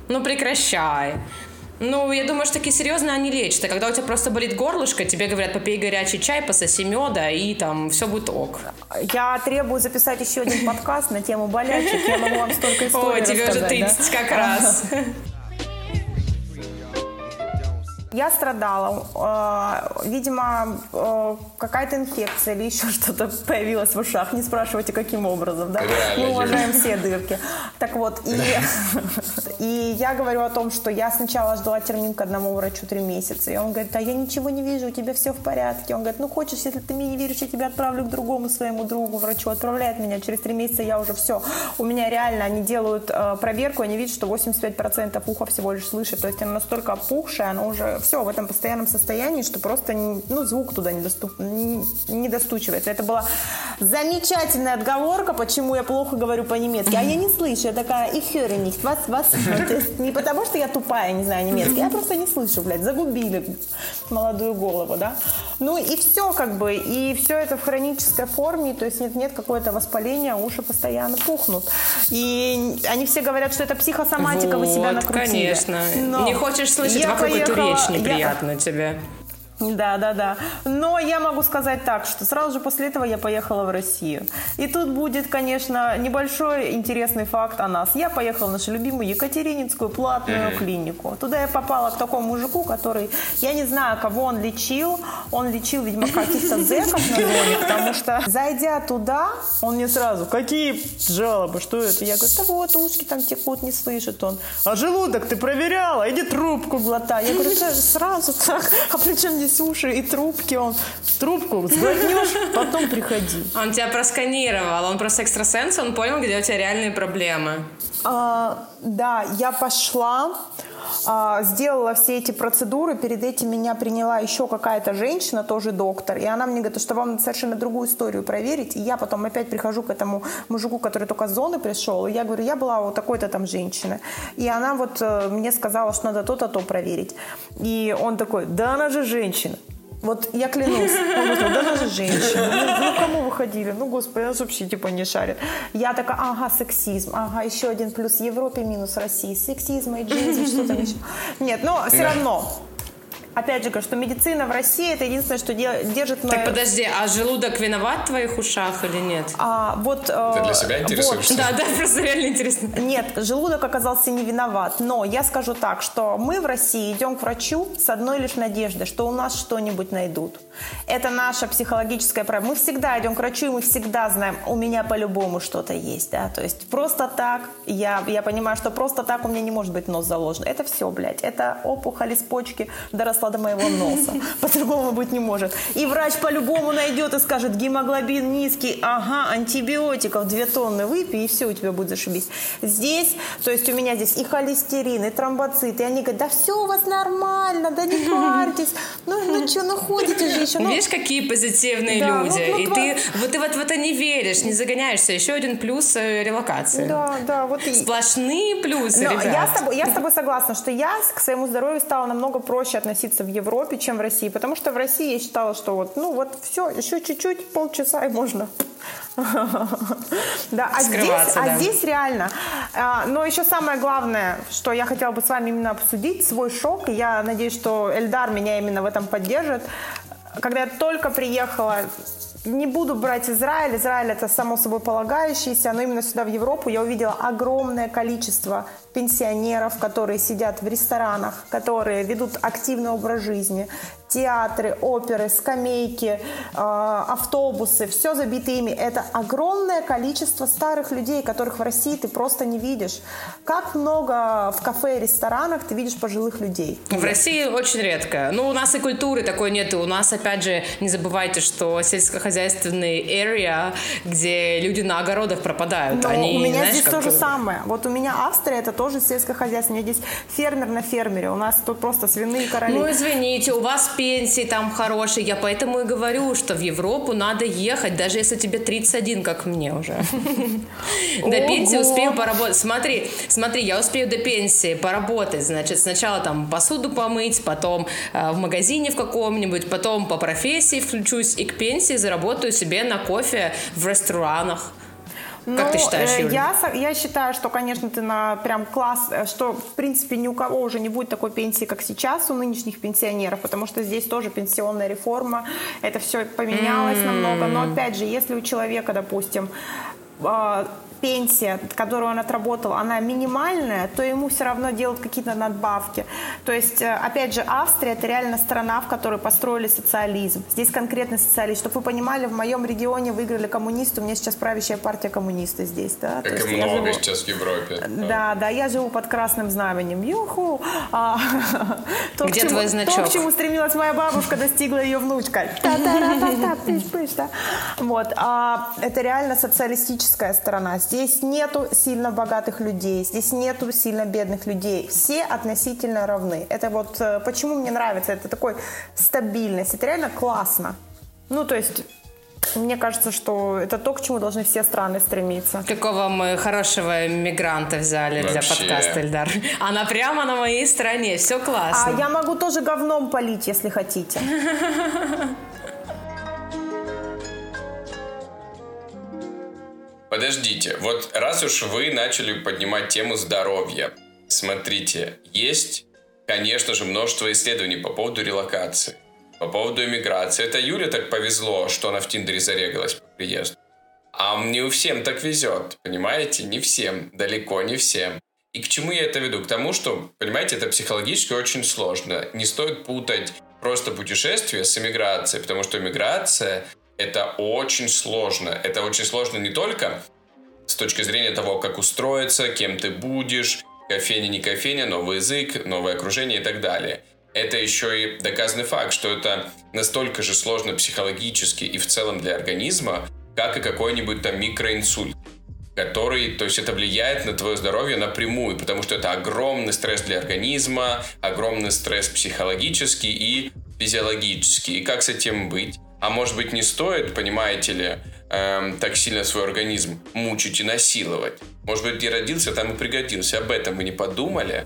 ну прекращай. Ну, я думаю, что такие серьезные они лечат. А когда у тебя просто болит горлышко, тебе говорят, попей горячий чай, пососи меда, и там все будет ок. Я требую записать еще один подкаст на тему болячек. Я могу вам столько историй рассказать. О, тебе уже тридцать как раз. Я страдала. Видимо, какая-то инфекция или еще что-то появилось в ушах. Не спрашивайте, каким образом. Да? Мы уважаем все дырки. Так вот, и, и я говорю о том, что я сначала ждала термин к одному врачу три месяца. И он говорит, а я ничего не вижу, у тебя все в порядке. Он говорит, ну хочешь, если ты мне не веришь, я тебя отправлю к другому своему другу врачу. Отправляет меня. Через три месяца я уже все. У меня реально, они делают проверку, они видят, что восемьдесят пять процентов уха всего лишь слышит. То есть она настолько опухшая, она уже все в этом постоянном состоянии, что просто ну, звук туда не, доступ, не, не достучивается. Это была замечательная отговорка, почему я плохо говорю по-немецки. А я не слышу. Я такая, ich höre nicht, was, was. То есть не потому, что я тупая, не знаю немецкий. Я просто не слышу, блядь. Загубили молодую голову, да. Ну и все как бы. И все это в хронической форме. То есть нет-нет, какое-то воспаление, уши постоянно пухнут. И они все говорят, что это психосоматика, вот, вы себя накрутили. Конечно. Но не хочешь слышать, во какой-то речь неприятно я... тебе. Да, да, да. Но я могу сказать так, что сразу же после этого я поехала в Россию. И тут будет, конечно, небольшой интересный факт о нас. Я поехала в нашу любимую Екатерининскую платную mm-hmm. клинику. Туда я попала к такому мужику, который, я не знаю, кого он лечил. Он лечил, видимо, каких-то зэков на зоне, потому что, зайдя туда, он мне сразу, какие жалобы, что это? Я говорю, да вот, ушки там текут, не слышит он. А желудок ты проверяла? Иди трубку глотай. Я говорю, сразу так, а при чем не уши и трубки, он трубку сглотнешь, потом приходи. Он тебя просканировал, он просто экстрасенс, он понял, где у тебя реальные проблемы. А, да, я пошла, а, сделала все эти процедуры, перед этим меня приняла еще какая-то женщина, тоже доктор, и она мне говорит, что вам надо совершенно другую историю проверить, и я потом опять прихожу к этому мужику, который только с зоны пришел, и я говорю, я была вот такой-то там женщина, и она вот э, мне сказала, что надо то-то, то проверить, и он такой, да она же женщина. Вот я клянусь, он говорит, да она же женщина. Ну, ну кому выходили? Ну, господи, она вообще типа не шарит. Я такая, ага, сексизм, ага, еще один плюс Европе минус России. Сексизм, эйджизм, что там еще. Нет, но все равно. Опять же, что медицина в России это единственное, что держит мою... Так подожди, а желудок виноват в твоих ушах или нет? А, вот, э, ты для себя интересуешься? Вот. Да, да, просто реально интересно. Нет, желудок оказался не виноват, но я скажу так, что мы в России идем к врачу с одной лишь надеждой, что у нас что-нибудь найдут. Это наша психологическая проблема. Мы всегда идем к врачу, и мы всегда знаем, у меня по-любому что-то есть, да, то есть просто так, я, я понимаю, что просто так у меня не может быть нос заложен. Это все, блядь, это опухоли с почки доросла до моего носа. По-другому быть не может. И врач по-любому найдет и скажет, гемоглобин низкий, ага, антибиотиков две тонны выпей, и все, у тебя будет зашибись. Здесь, то есть у меня здесь и холестерин, и тромбоциты, и они говорят, да все у вас нормально, да не парьтесь, ну, ну что, ну ходите же еще. Ну... Видишь, какие позитивные да, люди. Ну, ну, и ну, ты, вот, ты вот в это не веришь, не загоняешься. Еще один плюс э, релокации. Да, да, вот и... Сплошные плюсы, но, ребят. Я с тобой, я с тобой согласна, что я к своему здоровью стала намного проще относиться в Европе, чем в России, потому что в России я считала, что вот, ну вот все, еще чуть-чуть, полчаса и можно. Да, а здесь, да. а здесь реально. А, но еще самое главное, что я хотела бы с вами именно обсудить, свой шок, и я надеюсь, что Эльдар меня именно в этом поддержит. Когда я только приехала, не буду брать Израиль, Израиль это само собой полагающийся, но именно сюда, в Европу, я увидела огромное количество пенсионеров, которые сидят в ресторанах, которые ведут активный образ жизни, театры, оперы, скамейки, автобусы, все забито ими. Это огромное количество старых людей, которых в России ты просто не видишь. Как много в кафе и ресторанах ты видишь пожилых людей? В России очень редко. Ну, у нас и культуры такой нет. У нас, опять же, не забывайте, что сельскохозяйственный area, где люди на огородах пропадают. Но они, у меня знаешь, здесь как... то же самое. Вот у меня Австрия, это тоже сельскохозяйственное. У меня здесь фермер на фермере. У нас тут просто свиные короли. Ну, извините, у вас пенсии там хорошие. Я поэтому и говорю, что в Европу надо ехать, даже если тебе тридцать один, как мне уже. До пенсии успею поработать. Смотри, смотри, я успею до пенсии поработать. Значит, сначала там посуду помыть, потом в магазине в каком-нибудь, потом по профессии включусь и к пенсии заработаю себе на кофе в ресторанах. Как ну, ты считаешь, Юля? Я, я считаю, что, конечно, ты на прям класс, что, в принципе, ни у кого уже не будет такой пенсии, как сейчас у нынешних пенсионеров, потому что здесь тоже пенсионная реформа, это все поменялось mm-hmm. намного, но, опять же, если у человека, допустим, пенсия, которую он отработал, она минимальная, то ему все равно делают какие-то надбавки. То есть, опять же, Австрия – это реально страна, в которой построили социализм. Здесь конкретный социализм. Чтобы вы понимали, в моем регионе выиграли коммунисты, у меня сейчас правящая партия коммунисты здесь. Да? Как и много живу... сейчас в Европе. Да, да, да, я живу под красным знаменем. Ю-ху! А... Где чему... твой значок? То, к чему стремилась моя бабушка, достигла ее внучка. Вот. Это реально социалистическая страна. Здесь нету сильно богатых людей, здесь нету сильно бедных людей. Все относительно равны. Это вот почему мне нравится. Это такой стабильность. Это реально классно. Ну, то есть... Мне кажется, что это то, к чему должны все страны стремиться. Какого мы хорошего мигранта взяли вообще для подкаста, Эльдар. Она прямо на моей стране, все классно. А я могу тоже говном полить, если хотите. Подождите, вот раз уж вы начали поднимать тему здоровья, смотрите, есть, конечно же, множество исследований по поводу релокации. По поводу эмиграции. Это Юле так повезло, что она в Тиндере зарегалась по приезду. А не у всем так везет, понимаете? Не всем, далеко не всем. И к чему я это веду? К тому, что, понимаете, это психологически очень сложно. Не стоит путать просто путешествие с эмиграцией, потому что эмиграция — это очень сложно. Это очень сложно не только с точки зрения того, как устроиться, кем ты будешь, кофейня, не кофейня, новый язык, новое окружение и так далее. Это еще и доказанный факт, что это настолько же сложно психологически и в целом для организма, как и какой-нибудь там микроинсульт, который, то есть это влияет на твое здоровье напрямую, потому что это огромный стресс для организма, огромный стресс психологический и физиологический. И как с этим быть? А может быть, не стоит, понимаете ли, эм, так сильно свой организм мучить и насиловать? Может быть, где родился, там и пригодился. Об этом мы не подумали.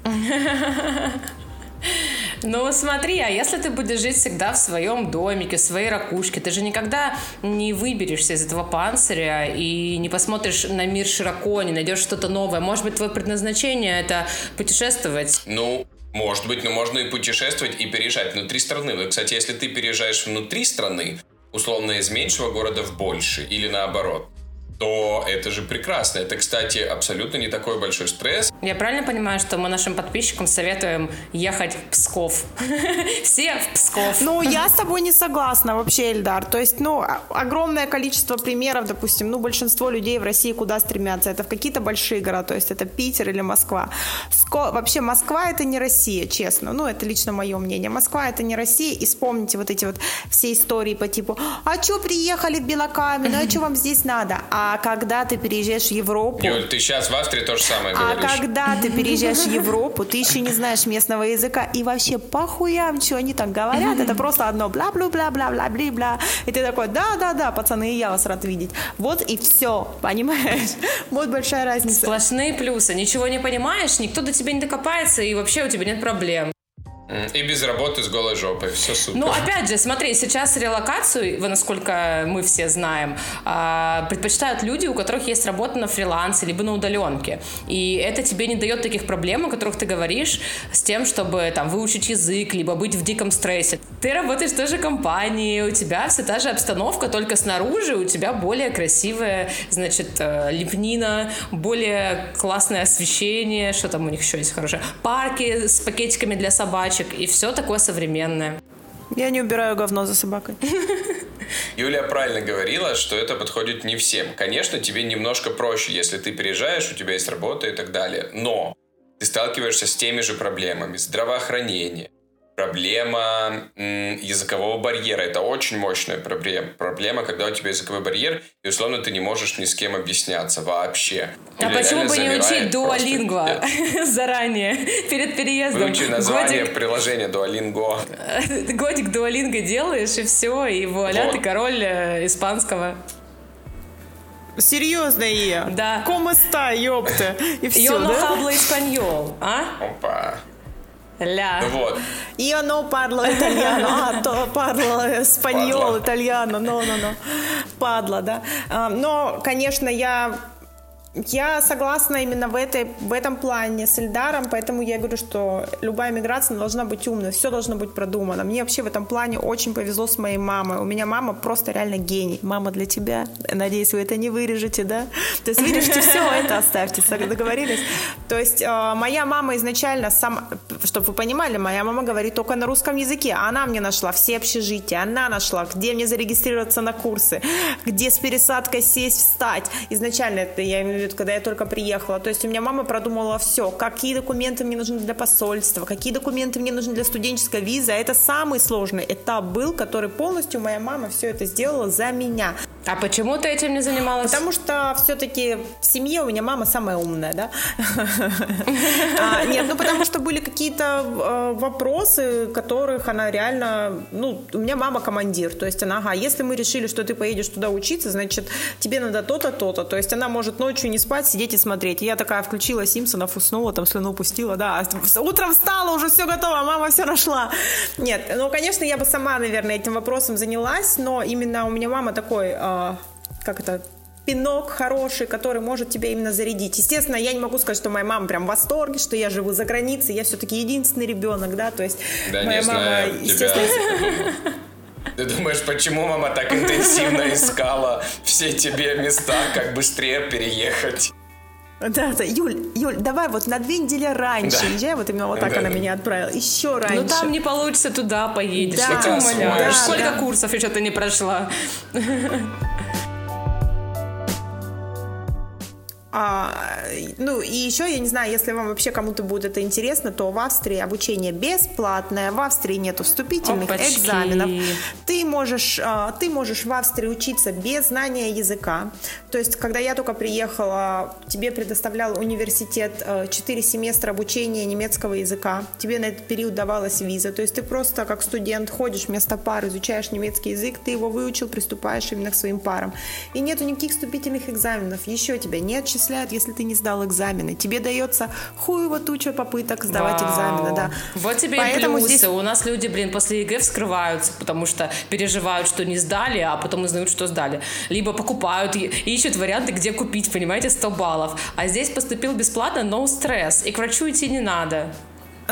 Ну смотри, а если ты будешь жить всегда в своем домике, в своей ракушке, ты же никогда не выберешься из этого панциря и не посмотришь на мир широко, не найдешь что-то новое. Может быть, твое предназначение – это путешествовать? Ну, может быть, но можно и путешествовать, и переезжать внутри страны. Но, кстати, если ты переезжаешь внутри страны, условно, из меньшего города в больше или наоборот, то это же прекрасно. Это, кстати, абсолютно не такой большой стресс. Я правильно понимаю, что мы нашим подписчикам советуем ехать в Псков? Все в Псков. Ну, я с тобой не согласна вообще, Эльдар. То есть, ну, огромное количество примеров, допустим, ну, большинство людей в России куда стремятся? Это в какие-то большие города, то есть это Питер или Москва. Вообще, Москва — это не Россия, честно. Ну, это лично мое мнение. Москва — это не Россия. И вспомните вот эти вот все истории по типу «А чё приехали в Белокаменную? А чё вам здесь надо?» А А когда ты переезжаешь в Европу... Юль, ты сейчас в Австрии то же самое говоришь. А когда ты переезжаешь в Европу, ты еще не знаешь местного языка. И вообще похуям, что они там говорят. Это просто одно бла-бла-бла-бла-бла-бла-бла. И ты такой, да-да-да, пацаны, я вас рад видеть. Вот и все, понимаешь? Вот большая разница. Сплошные плюсы. Ничего не понимаешь, никто до тебя не докопается, и вообще у тебя нет проблем. И без работы с голой жопой, все супер. Ну, опять же, смотри, сейчас релокацию, насколько мы все знаем, предпочитают люди, у которых есть работа на фрилансе, либо на удаленке. И это тебе не дает таких проблем, о которых ты говоришь, с тем, чтобы там выучить язык, либо быть в диком стрессе. Ты работаешь в той же компании, у тебя все та же обстановка, только снаружи у тебя более красивая, значит, лепнина, более классное освещение, что там у них еще есть хорошее, парки с пакетиками для собачек, и все такое современное. Я не убираю говно за собакой. Юля правильно говорила, что это подходит не всем. Конечно, тебе немножко проще, если ты переезжаешь, у тебя есть работа и так далее. Но ты сталкиваешься с теми же проблемами. Здравоохранение, проблема м- языкового барьера. Это очень мощная проблема. Проблема, когда у тебя языковой барьер, и условно ты не можешь ни с кем объясняться вообще. А Юля, почему бы не учить Duolingo заранее, перед переездом? Выучи название годик... приложения Duolingo. Годик Duolingo делаешь, и все, и вуаля, вот. Ты король испанского. Серьезно, Е? Да. Como está, ёпта? И все, да? Yo no hablo español, а? Опа. Ля. Вот. Io no parlo italiano, а то parlo español, italiano, no, no, no. Падла, да. Но, конечно, я Я согласна именно в, этой, в этом плане с Эльдаром, поэтому я говорю, что любая миграция должна быть умной, все должно быть продумано. Мне вообще в этом плане очень повезло с моей мамой. У меня мама просто реально гений. Мама для тебя. Надеюсь, вы это не вырежете, да? То есть вырежете все, это оставьте, договорились? То есть моя мама изначально, сама, чтобы вы понимали, моя мама говорит только на русском языке. Она мне нашла все общежития, она нашла, где мне зарегистрироваться на курсы, где с пересадкой сесть, встать. Изначально это я имею в виду, когда я только приехала. То есть у меня мама продумала все. Какие документы мне нужны для посольства, какие документы мне нужны для студенческой визы. Это самый сложный этап был, который полностью моя мама все это сделала за меня. А почему ты этим не занималась? Потому что все-таки в семье у меня мама самая умная, да? Нет, ну потому что были какие-то вопросы, которых она реально... Ну, у меня мама командир, то есть она, ага, если мы решили, что ты поедешь туда учиться, значит, тебе надо то-то, то-то. То есть она может ночью не спать, сидеть и смотреть. И я такая включила Симпсонов, уснула, там слюну пустила, да. Утром встала, уже все готово, мама все нашла. Нет, ну, конечно, я бы сама, наверное, этим вопросом занялась, но именно у меня мама такой... Как это? Пинок хороший, который может тебя именно зарядить. Естественно, я не могу сказать, что моя мама прям в восторге, что я живу за границей, я все-таки единственный ребенок, да, то есть да, моя мама, естественно... Тебя... Ты думаешь, почему мама так интенсивно искала все тебе места, как быстрее переехать? Да, да, Юль, Юль, давай вот на две недели раньше, да. Езжай, вот именно вот так да, она да. меня отправила, еще раньше. Ну там не получится, туда поедешь, да, ты умоляешь, да, сколько да. курсов еще ты не прошла. А, ну и еще, я не знаю, если вам вообще кому-то будет это интересно, то в Австрии обучение бесплатное, в Австрии нету вступительных Опачки. экзаменов. Ты можешь, ты можешь в Австрии учиться без знания языка. То есть, когда я только приехала, тебе предоставлял университет четыре семестра обучения немецкого языка. Тебе на этот период давалась виза. То есть, ты просто как студент ходишь вместо пар, изучаешь немецкий язык, ты его выучил, приступаешь именно к своим парам. И нету никаких вступительных экзаменов. Еще тебя нет числа, если ты не сдал экзамены. Тебе дается хуево туча попыток сдавать Вау. экзамены. Да. Вот тебе Поэтому и плюсы. Здесь... У нас люди, блин, после ЕГЭ вскрываются, потому что переживают, что не сдали, а потом узнают, что сдали. Либо покупают и ищут варианты, где купить, понимаете, сто баллов. А здесь поступил бесплатно, no stress. И к врачу идти не надо.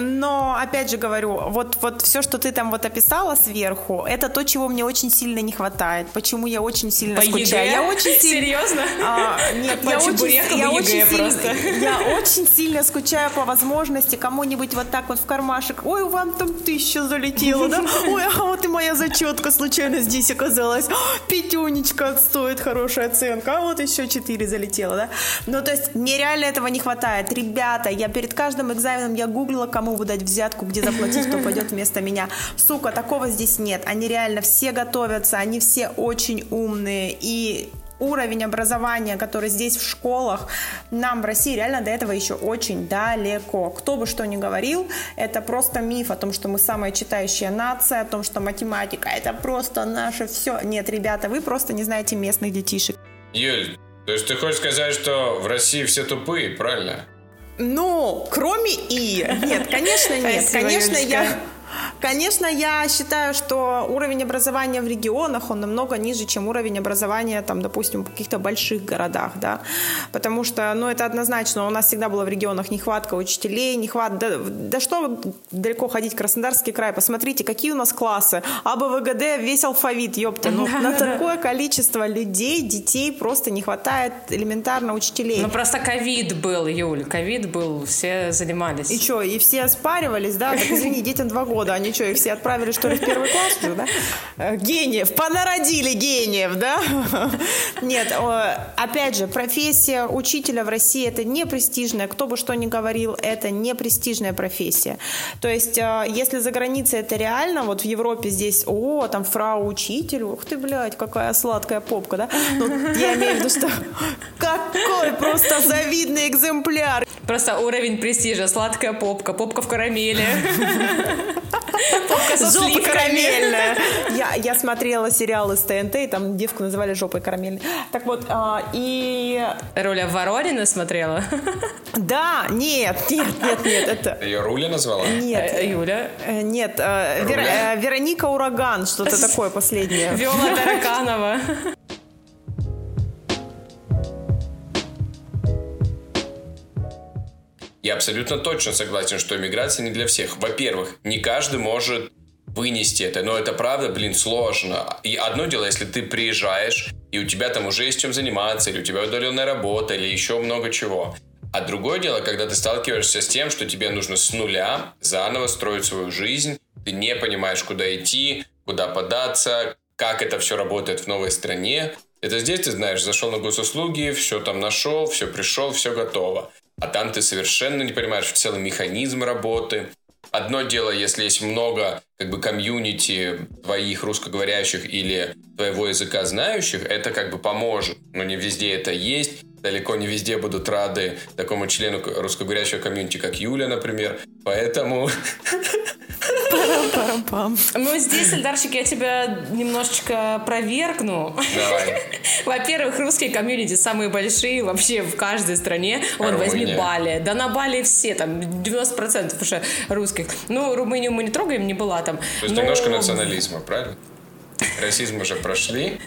Но, опять же говорю, вот, вот все, что ты там вот описала сверху, это то, чего мне очень сильно не хватает. Почему я очень сильно По скучаю. ЕГЭ? Я очень сильно... Серьезно? А, нет, я очень, я, очень сильно, я очень сильно скучаю по возможности кому-нибудь вот так вот в кармашек. Ой, вам там тысяча залетела, да? Ой, а вот и моя зачетка случайно здесь оказалась. Пятюнечка стоит, хорошая оценка. А вот еще четыре залетела, да? Ну, то есть, мне реально этого не хватает. Ребята, я перед каждым экзаменом, я гуглила, кому бы дать взятку, где заплатить, кто пойдет вместо меня. Сука, такого здесь нет. Они реально все готовятся, они все очень умные. И уровень образования, который здесь в школах, нам в России реально до этого еще очень далеко. Кто бы что ни говорил, это просто миф о том, что мы самая читающая нация, о том, что математика — это просто наше все. Нет, ребята, вы просто не знаете местных детишек. Юль, то есть ты хочешь сказать, что в России все тупые, правильно? Ну, кроме и. Нет, конечно, нет. Спасибо, конечно, Юлечка. я... Конечно, я считаю, что уровень образования в регионах, он намного ниже, чем уровень образования, там, допустим, в каких-то больших городах, да, потому что, ну, это однозначно, у нас всегда была в регионах нехватка учителей, нехватка, да, да что далеко ходить, Краснодарский край, посмотрите, какие у нас классы, АБВГД, весь алфавит, ёпта, ну, на такое количество людей, детей просто не хватает элементарно учителей. Ну, просто ковид был, Юль, ковид был, все занимались. И что, и все оспаривались, да, так, извини, детям два года. Да, они что, их все отправили, что ли, в первый класс уже, да? Гениев, понародили гениев, да? Нет, опять же, профессия учителя в России — это не престижная, кто бы что ни говорил, это не престижная профессия. То есть, если за границей это реально, вот в Европе здесь, о, там фрау-учитель, ух ты, блядь, какая сладкая попка, да? Ну, я имею в виду, что какой просто завидный экземпляр. Просто уровень престижа, сладкая попка, попка в карамели. Попка со жопой карамельная. Я, я смотрела сериалы с ТНТ, и там девку называли жопой карамельной. Так вот, а, и... Руля Воронина смотрела? Да, нет, нет, нет, нет. Это... Ее Руля назвала? Нет. Юля? Нет, Вера... Вероника Ураган, что-то такое последнее. Виола Тараканова. Я абсолютно точно согласен, что эмиграция не для всех. Во-первых, не каждый может вынести это, но это правда, блин, сложно. И одно дело, если ты приезжаешь, и у тебя там уже есть чем заниматься, или у тебя удаленная работа, или еще много чего. А другое дело, когда ты сталкиваешься с тем, что тебе нужно с нуля заново строить свою жизнь, ты не понимаешь, куда идти, куда податься, как это все работает в новой стране. Это здесь ты знаешь, зашел на госуслуги, все там нашел, все пришел, все готово. А там ты совершенно не понимаешь в целом механизм работы. Одно дело, если есть много как бы комьюнити твоих русскоговорящих или твоего языка знающих, это как бы поможет, но не везде это есть. Далеко не везде будут рады такому члену русскоговорящего комьюнити, как Юля, например. Поэтому... Парам-парам-пам. Ну, здесь, Эльдарчик, я тебя немножечко опровергну. Давай. Во-первых, русские комьюнити самые большие вообще в каждой стране. Вон, Румыния. Возьми Бали. Да на Бали все, там, девяносто процентов уже русских. Ну, Румынию мы не трогаем, не была там. То есть но... немножко национализма, правильно? Расизм уже прошли.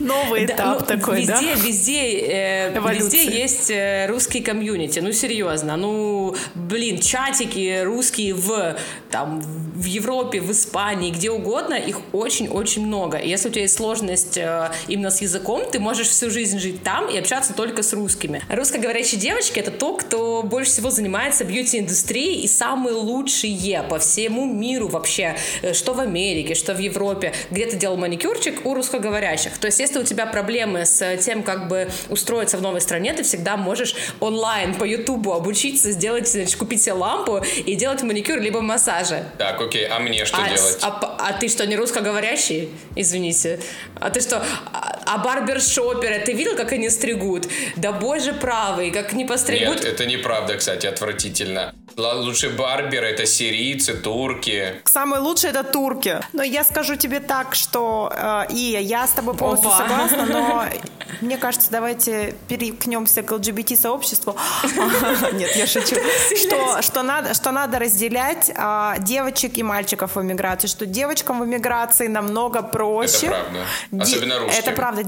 Новый да, этап ну, такой, везде, да? Везде, везде, э, везде есть э, русские комьюнити. Ну, серьезно. Ну, блин, чатики русские в, там, в Европе, в Испании, где угодно. Их очень-очень много. И если у тебя есть сложность э, именно с языком, ты можешь всю жизнь жить там и общаться только с русскими. Русскоговорящие девочки — это то, кто больше всего занимается бьюти-индустрией и самые лучшие по всему миру вообще. Что в Америке, что в Европе. Где ты делал маникюрчик у русскоговорящих. То есть, если у тебя проблемы с тем, как бы устроиться в новой стране, ты всегда можешь онлайн по Ютубу обучиться, сделать, значит, купить себе лампу и делать маникюр либо массажи. Так, окей, а мне что а, делать? А, а ты что, не русскоговорящий? Извините. А ты что, а, а барбершоперы, ты видел, как они стригут? Да боже правый, как не постригут? Нет, это неправда, кстати, отвратительно. Лучшие барберы — это сирийцы, турки. Самые лучшие — это турки. Но я скажу тебе так, что э, и я с тобой полностью Опа. согласна, но мне кажется, давайте перекнемся к эл джи би ти-сообществу. Нет, я шучу. Что надо разделять девочек и мальчиков в эмиграции, что девочкам в эмиграции намного проще. Это правда. Особенно русские. Это правда.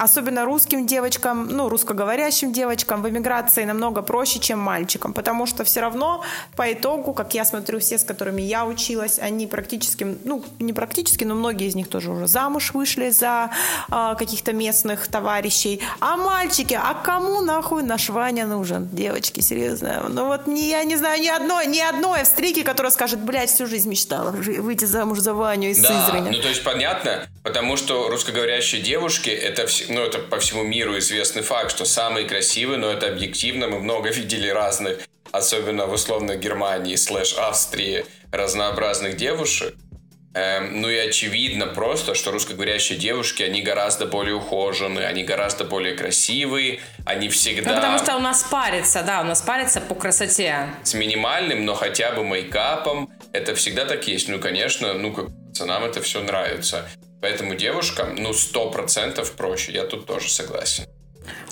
Особенно русским девочкам, ну, русскоговорящим девочкам в эмиграции намного проще, чем мальчикам, потому что все равно по итогу, как я смотрю, все, с которыми я училась, они практически, ну, не практически, но многие из них тоже уже замуж вышли за э, каких-то местных товарищей. А мальчики, а кому нахуй наш Ваня нужен? Девочки, серьезно. Ну, вот не, я не знаю ни одной, ни одной австрийки, которая скажет, блядь, всю жизнь мечтала выйти замуж за Ваню из Сызрани. Да, ну, то есть понятно, потому что русскоговорящие девушки, это все ну, это по всему миру известный факт, что самые красивые, но это объективно, мы много видели разных, особенно в условно Германии слэш Австрии, разнообразных девушек. Эм, ну и очевидно просто, что русскоговорящие девушки, они гораздо более ухоженные, они гораздо более красивые, они всегда... Ну, потому что у нас парится, да, у нас парится по красоте. С минимальным, но хотя бы мейкапом, это всегда так есть. Ну, конечно, ну, как пацанам это все нравится. Поэтому девушкам, ну, сто процентов проще. Я тут тоже согласен.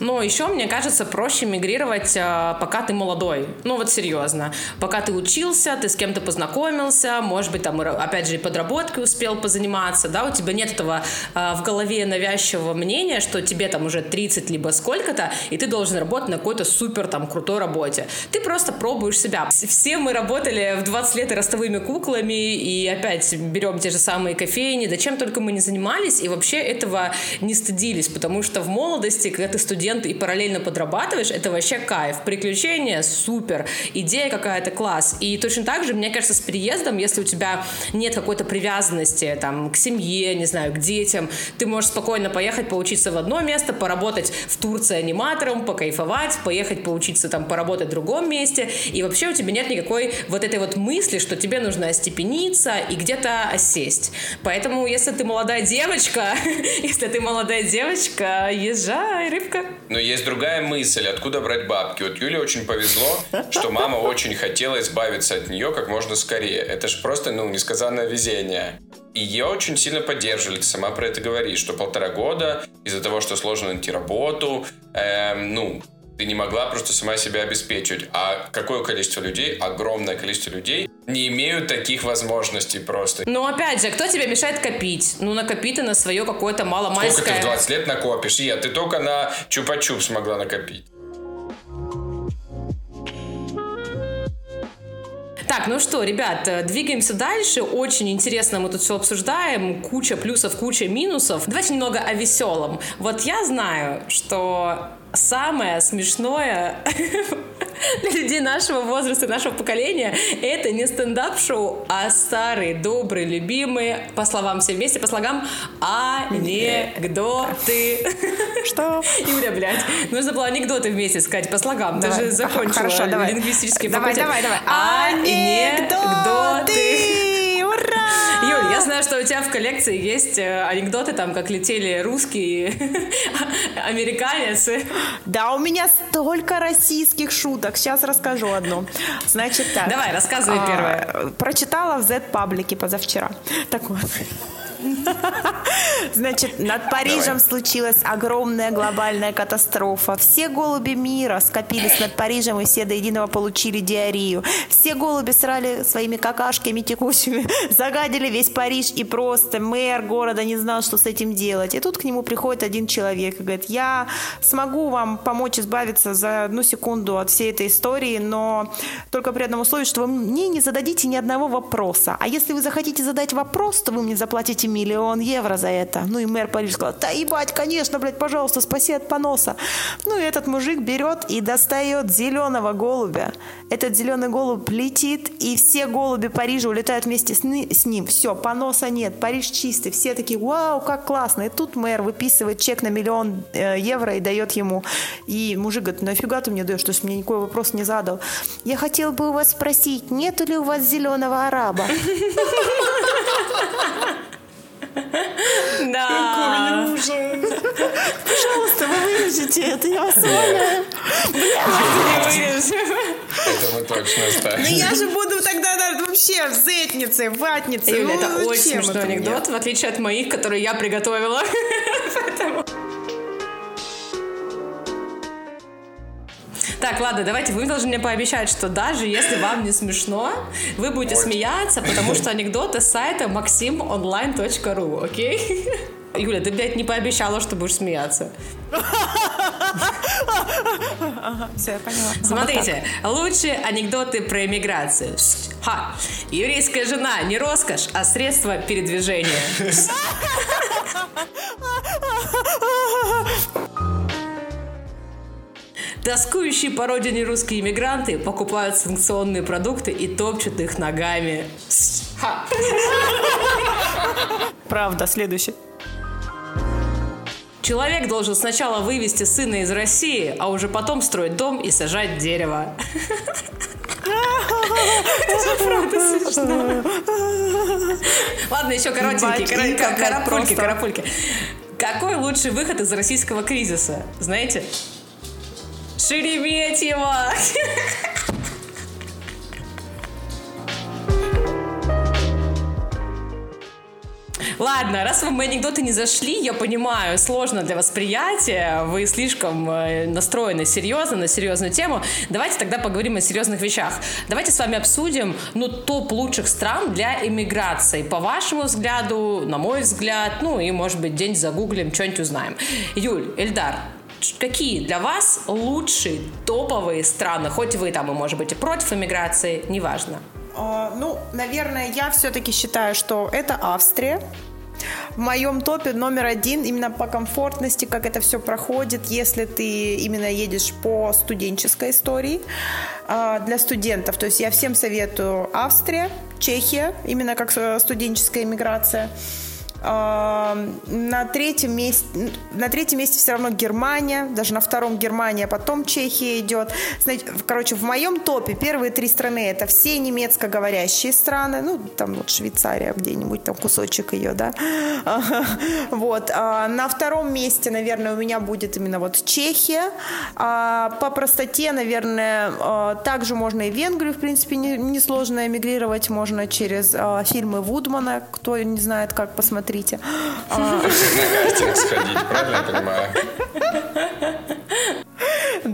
Но еще, мне кажется, проще мигрировать, пока ты молодой. Ну, вот серьезно. Пока ты учился, ты с кем-то познакомился, может быть, там, опять же, и подработкой успел позаниматься, да, у тебя нет этого а, в голове навязчивого мнения, что тебе там уже тридцать либо сколько-то, и ты должен работать на какой-то супер, там, крутой работе. Ты просто пробуешь себя. Все мы работали в двадцать лет ростовыми куклами, и опять берем те же самые кофейни, да чем только мы не занимались, и вообще этого не стыдились, потому что в молодости, когда ты студент и параллельно подрабатываешь, это вообще кайф. Приключения — супер. Идея какая-то — класс. И точно так же, мне кажется, с переездом, если у тебя нет какой-то привязанности там, к семье, не знаю, к детям, ты можешь спокойно поехать поучиться в одно место, поработать в Турции аниматором, покайфовать, поехать поучиться там, поработать в другом месте. И вообще у тебя нет никакой вот этой вот мысли, что тебе нужно остепениться и где-то осесть. Поэтому, если ты молодая девочка, если ты молодая девочка, езжай, рыбка. Но есть другая мысль, откуда брать бабки. Вот Юле очень повезло, что мама очень хотела избавиться от нее как можно скорее. Это же просто, ну, несказанное везение. И ее очень сильно поддерживали, ты сама про это говоришь, что полтора года из-за того, что сложно найти работу, эм, ну, ты не могла просто сама себя обеспечивать. А какое количество людей, огромное количество людей, не имеют таких возможностей просто. Ну, опять же, кто тебе мешает копить? Ну, накопи ты на свое какое-то маломальское... Сколько ты в двадцать лет накопишь? Нет, ты только на чупа-чуп смогла накопить. Так, ну что, ребят, двигаемся дальше. Очень интересно мы тут все обсуждаем. Куча плюсов, куча минусов. Давайте немного о веселом. Вот я знаю, что самое смешное для людей нашего возраста, нашего поколения, это не стендап-шоу, а старые, добрые, любимые, по словам все вместе, по слогам, анекдоты. Что? Юля, блядь, нужно было анекдоты вместе сказать, по слогам. Давай. Ты же закончила. Хорошо, давай. Лингвистический факультет. Давай, давай, давай. Анекдоты. Юль, я знаю, что у тебя в коллекции есть анекдоты, там, как летели русские, американец. Да, у меня столько российских шуток. Сейчас расскажу одну. Значит так. Давай, рассказывай а, первое. Прочитала в Z-паблике позавчера. Так вот. Значит, над Парижем Давай. Случилась огромная глобальная катастрофа. Все голуби мира скопились над Парижем, и все до единого получили диарею. Все голуби срали своими какашками текущими, загадили весь Париж, и просто мэр города не знал, что с этим делать. И тут к нему приходит один человек и говорит: я смогу вам помочь избавиться за одну секунду от всей этой истории, но только при одном условии, что вы мне не зададите ни одного вопроса. А если вы захотите задать вопрос, то вы мне заплатите миллион евро за это. Ну и мэр Парижа сказал: да ебать, конечно, блядь, пожалуйста, спаси от поноса. Ну и этот мужик берет и достает зеленого голубя. Этот зеленый голубь летит, и все голуби Парижа улетают вместе с, ни- с ним. Все, поноса нет, Париж чистый. Все такие: вау, как классно. И тут мэр выписывает чек на миллион э, евро и дает ему. И мужик говорит: нафига ты мне даешь, что мне никакой вопрос не задал. Я хотел бы у вас спросить, нету ли у вас зеленого араба? Да. Пожалуйста, вы вырежете это, я вас умоляю. Это мы точно оставим. Ну я же буду тогда вообще в зетнице, в ватнице. Юля, это очень смешной анекдот, в отличие от моих, которые я приготовила. Так, ладно, давайте, вы должны мне пообещать, что даже если вам не смешно, вы будете Ой. смеяться, потому что анекдоты с сайта максим онлайн точка ру, окей? Юля, ты, блядь, не пообещала, что будешь смеяться. Ага, все, я поняла. Смотрите, вот лучшие анекдоты про эмиграцию. Ха. Еврейская жена не роскошь, а средство передвижения. Тоскующие по родине русские иммигранты покупают санкционные продукты и топчут их ногами. Ха. Правда, следующий. Человек должен сначала вывести сына из России, а уже потом строить дом и сажать дерево. Это же правда смешно. Ладно, еще коротенькие. Карапульки, карапульки. Какой лучший выход из российского кризиса? Знаете? Шереметьево! Ладно, раз вам мои анекдоты не зашли, я понимаю, сложно для восприятия, вы слишком настроены серьезно, на серьезную тему. Давайте тогда поговорим о серьезных вещах. Давайте с вами обсудим, ну, топ лучших стран для эмиграции. По вашему взгляду, на мой взгляд, ну, и, может быть, день загуглим, что-нибудь узнаем. Юль, Эльдар, какие для вас лучшие топовые страны? Хоть вы там и, может быть, и против эмиграции, неважно. А, ну, наверное, я все-таки считаю, что это Австрия. В моем топе номер один именно по комфортности, как это все проходит, если ты именно едешь по студенческой истории для студентов. То есть я всем советую Австрия, Чехия, именно как студенческая эмиграция. На третьем месте, на третьем месте все равно Германия, даже на втором Германия, потом Чехия идет. Знаете, короче, в моем топе первые три страны — это все немецкоговорящие страны, ну там вот Швейцария где-нибудь, там кусочек ее, да. Вот. На втором месте, наверное, у меня будет именно вот Чехия. По простоте, наверное, также можно и в Венгрию, в принципе, несложно эмигрировать, можно через фильмы Вудмана, кто не знает, как посмотреть. Смотрите. На кастинг сходить, правильно я понимаю?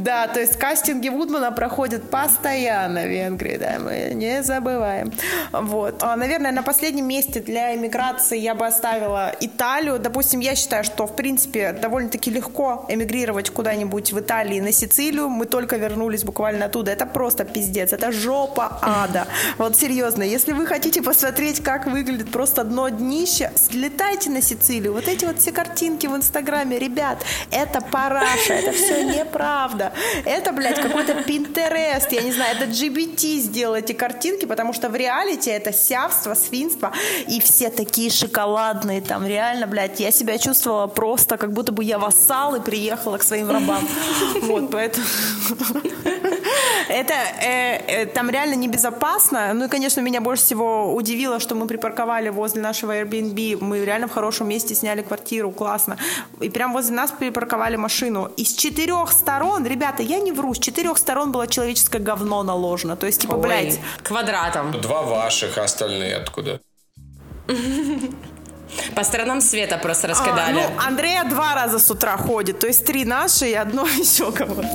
Да, то есть кастинги Вудмана проходят постоянно в Венгрии, да, мы не забываем. Вот. Наверное, на последнем месте для эмиграции я бы оставила Италию. Допустим, я считаю, что, в принципе, довольно-таки легко эмигрировать куда-нибудь в Италии на Сицилию. Мы только вернулись буквально оттуда. Это просто пиздец, это жопа ада. Вот серьезно, если вы хотите посмотреть, как выглядит просто дно днища, слетайте на Сицилию. Вот эти вот все картинки в Инстаграме, ребят, это параша, это все неправда. Это, блядь, какой-то Пинтерест, я не знаю, это джи би ти сделал эти картинки, потому что в реалити это сявство, свинство, и все такие шоколадные там, реально, блядь, я себя чувствовала просто, как будто бы я вассал и приехала к своим рабам. Вот, поэтому... Это э, э, там реально небезопасно. Ну и, конечно, меня больше всего удивило, что мы припарковали возле нашего Airbnb. Мы реально в хорошем месте сняли квартиру, классно. И прямо возле нас припарковали машину. И с четырех сторон, ребята, я не вру, с четырех сторон было человеческое говно наложено. То есть, типа, ой, блядь, квадратом. Два ваших, остальные откуда? По сторонам света просто раскидали. А, ну, Андрея два раза с утра ходит. То есть три наши и одно еще кого-то.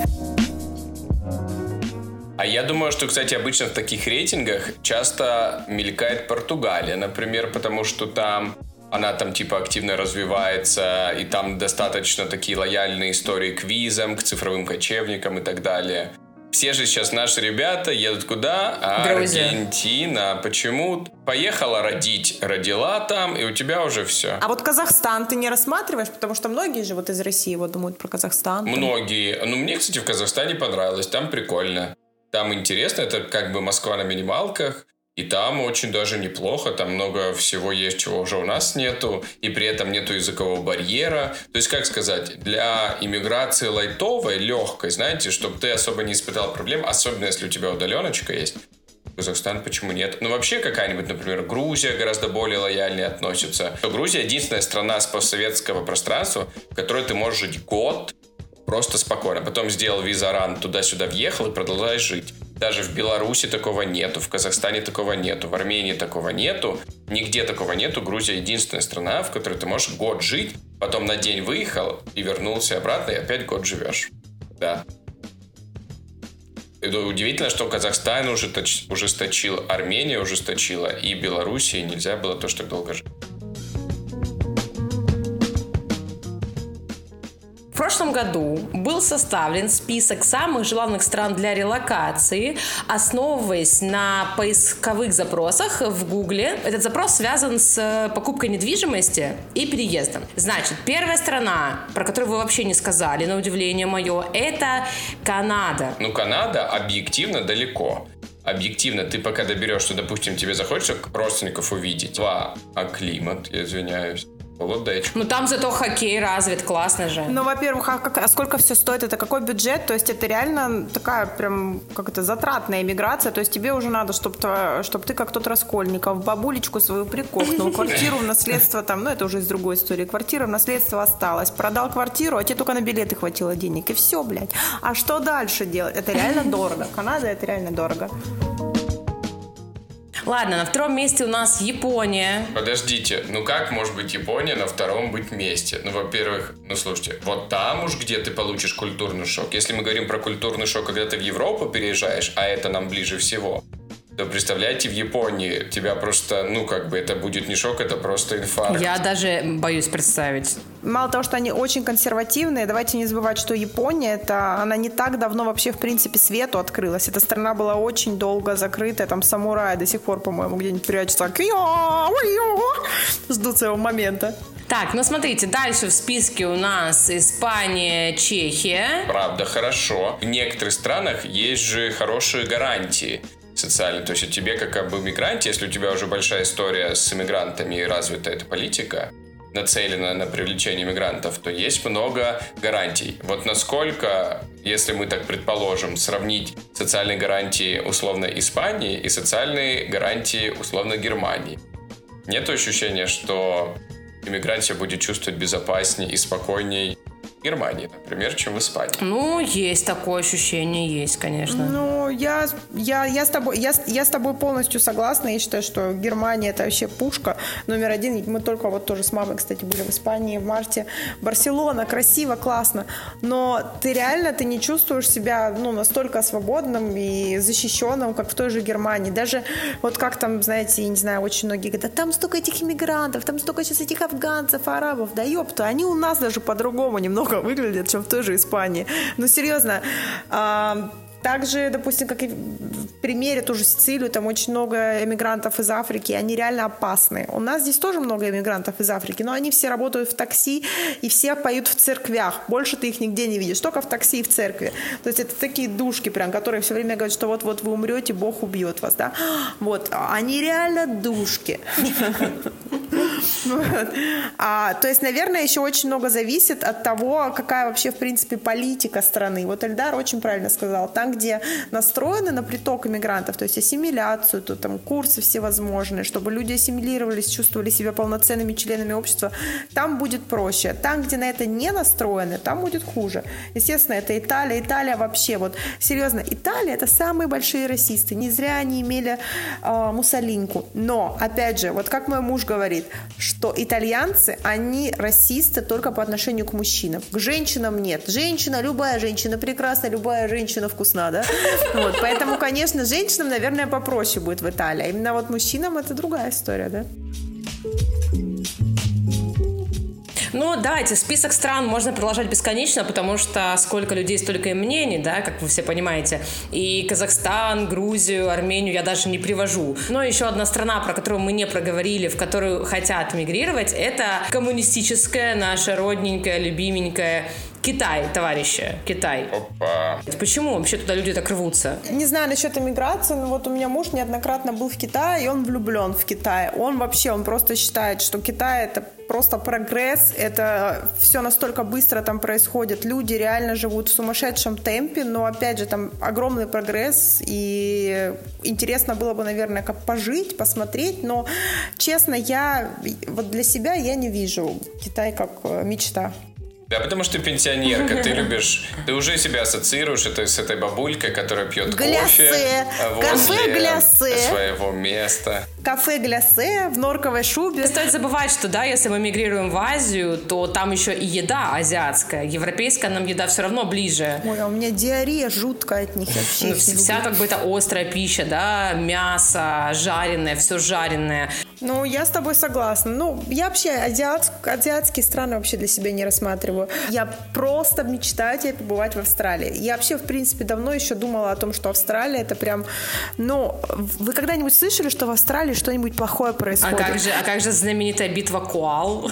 А я думаю, что, кстати, обычно в таких рейтингах часто мелькает Португалия, например, потому что там она там типа активно развивается, и там достаточно такие лояльные истории к визам, к цифровым кочевникам и так далее. Все же сейчас наши ребята едут куда? А Аргентина. Почему? Поехала родить, родила там, и у тебя уже все. А вот Казахстан ты не рассматриваешь? Потому что многие же вот из России вот думают про Казахстан. Многие. Ну, мне, кстати, в Казахстане понравилось. Там прикольно. Там интересно, это как бы Москва на минималках, и там очень даже неплохо, там много всего есть, чего уже у нас нету, и при этом нету языкового барьера. То есть, как сказать, для иммиграции лайтовой, легкой, знаете, чтобы ты особо не испытал проблем, особенно если у тебя удаленочка есть. Казахстан почему нет? Ну, вообще какая-нибудь, например, Грузия гораздо более лояльнее относится. Грузия единственная страна с постсоветского пространства, в которой ты можешь жить год, просто спокойно. Потом сделал визаран, туда-сюда въехал и продолжаешь жить. Даже в Беларуси такого нету, в Казахстане такого нету, в Армении такого нету, нигде такого нету. Грузия единственная страна, в которой ты можешь год жить, потом на день выехал и вернулся обратно, и опять год живешь. Да. Это удивительно, что Казахстан уже ужесточил, Армения ужесточила, и Белоруссии нельзя было то, что долго жить. В прошлом году был составлен список самых желанных стран для релокации, основываясь на поисковых запросах в Гугле. Этот запрос связан с покупкой недвижимости и переездом. Значит, первая страна, про которую вы вообще не сказали, на удивление мое, это Канада. Ну, Канада объективно далеко. Объективно, ты пока доберешься, допустим, тебе захочется родственников увидеть. Два, а климат, я извиняюсь. Ну там зато хоккей развит, классно же. Ну, во-первых, а, как, а сколько все стоит? Это какой бюджет? То есть это реально такая прям, как это, затратная эмиграция. То есть тебе уже надо, чтобы чтоб ты как тот Раскольников, бабулечку свою прикокнул, квартиру в наследство там, ну это уже из другой истории, квартира в наследство осталась, продал квартиру, а тебе только на билеты хватило денег, и все, блядь. А что дальше делать? Это реально дорого. Канада, это реально дорого. Ладно, на втором месте у нас Япония. Подождите, ну как может быть Япония на втором быть месте? Ну, во-первых, ну слушайте, вот там уж где ты получишь культурный шок. Если мы говорим про культурный шок, когда ты в Европу переезжаешь, а это нам ближе всего, то представляете, в Японии тебя просто, ну как бы это будет не шок, это просто инфаркт. Я даже боюсь представить. Мало того, что они очень консервативные, давайте не забывать, что Япония, это, она не так давно вообще, в принципе, свету открылась. Эта страна была очень долго закрытая, там самураи до сих пор, по-моему, где-нибудь прячутся. Ждут своего момента. Так, ну смотрите, дальше в списке у нас Испания, Чехия. Правда, хорошо. В некоторых странах есть же хорошие гарантии социальные. То есть тебе, как об иммигранте, если у тебя уже большая история с иммигрантами и развита эта политика, нацелена на привлечение мигрантов, то есть много гарантий. Вот насколько, если мы так предположим, сравнить социальные гарантии условно Испании и социальные гарантии условно Германии. Нет ощущения, что иммигрант себя будет чувствовать безопаснее и спокойнее в Германии, например, чем в Испании? Ну, есть такое ощущение, есть, конечно. Ну, но я, я, я, с тобой, я, я с тобой полностью согласна. Я считаю, что Германия — это вообще пушка номер один. Мы только вот тоже с мамой, кстати, были в Испании в марте. Барселона, красиво, классно. Но ты реально, ты не чувствуешь себя, ну, настолько свободным и защищенным, как в той же Германии. Даже вот как там, знаете, я не знаю, очень многие говорят, там столько этих иммигрантов, там столько сейчас этих афганцев, арабов, да ёпта, они у нас даже по-другому немного выглядят, чем в той же Испании. Ну, серьезно, а, также, допустим, как и в примере ту же Сицилию, там очень много эмигрантов из Африки, они реально опасны. У нас здесь тоже много эмигрантов из Африки, но они все работают в такси и все поют в церквях. Больше ты их нигде не видишь, только в такси и в церкви. То есть это такие душки прям, которые все время говорят, что вот-вот вы умрете, Бог убьет вас, да? Вот, они реально душки. Вот. А, то есть, наверное, еще очень много зависит от того, какая вообще, в принципе, политика страны. Вот Эльдар очень правильно сказал. Там, где настроены на приток иммигрантов, то есть ассимиляцию, то там курсы всевозможные, чтобы люди ассимилировались, чувствовали себя полноценными членами общества, там будет проще. Там, где на это не настроены, там будет хуже. Естественно, это Италия. Италия вообще, вот, серьезно, Италия — это самые большие расисты. Не зря они имели э, Муссолиньку. Но, опять же, вот как мой муж говорит, что итальянцы, они расисты только по отношению к мужчинам. К женщинам нет. Женщина, любая женщина прекрасна, любая женщина вкусна, да? Вот. Поэтому, конечно, женщинам, наверное, попроще будет в Италии. Именно вот мужчинам это другая история, да? Ну да, эти список стран можно продолжать бесконечно, потому что сколько людей, столько и мнений, да, как вы все понимаете. И Казахстан, Грузию, Армению я даже не привожу. Но еще одна страна, про которую мы не проговорили, в которую хотят мигрировать, это коммунистическая, наша родненькая, любименькая Китай, товарищи, Китай. Опа. Почему вообще туда люди так рвутся? Не знаю насчет эмиграции, но вот у меня муж неоднократно был в Китае, и он влюблен в Китай. Он вообще, он просто считает, что Китай — это просто прогресс, это все настолько быстро там происходит, люди реально живут в сумасшедшем темпе, но опять же там огромный прогресс, и интересно было бы, наверное, как пожить, посмотреть, но честно, я вот для себя я не вижу Китай как мечта. Да, потому что ты пенсионерка, ты любишь, ты уже себя ассоциируешь это с этой бабулькой, которая пьет кофе возле своего места. Кафе «Глясе» в норковой шубе. Не стоит забывать, что, да, если мы мигрируем в Азию, то там еще и еда азиатская. Европейская нам еда все равно ближе. Ой, а у меня диарея жуткая от них вообще. Вся как бы это острая пища, да, мясо, жареное, все жареное. Ну, я с тобой согласна. Ну, я вообще азиат, азиатские страны вообще для себя не рассматриваю. Я просто мечтаю тебе побывать в Австралии. Я вообще, в принципе, давно еще думала о том, что Австралия — это прям... Ну, вы когда-нибудь слышали, что в Австралии что-нибудь плохое происходит? А как же, а как же знаменитая битва коал?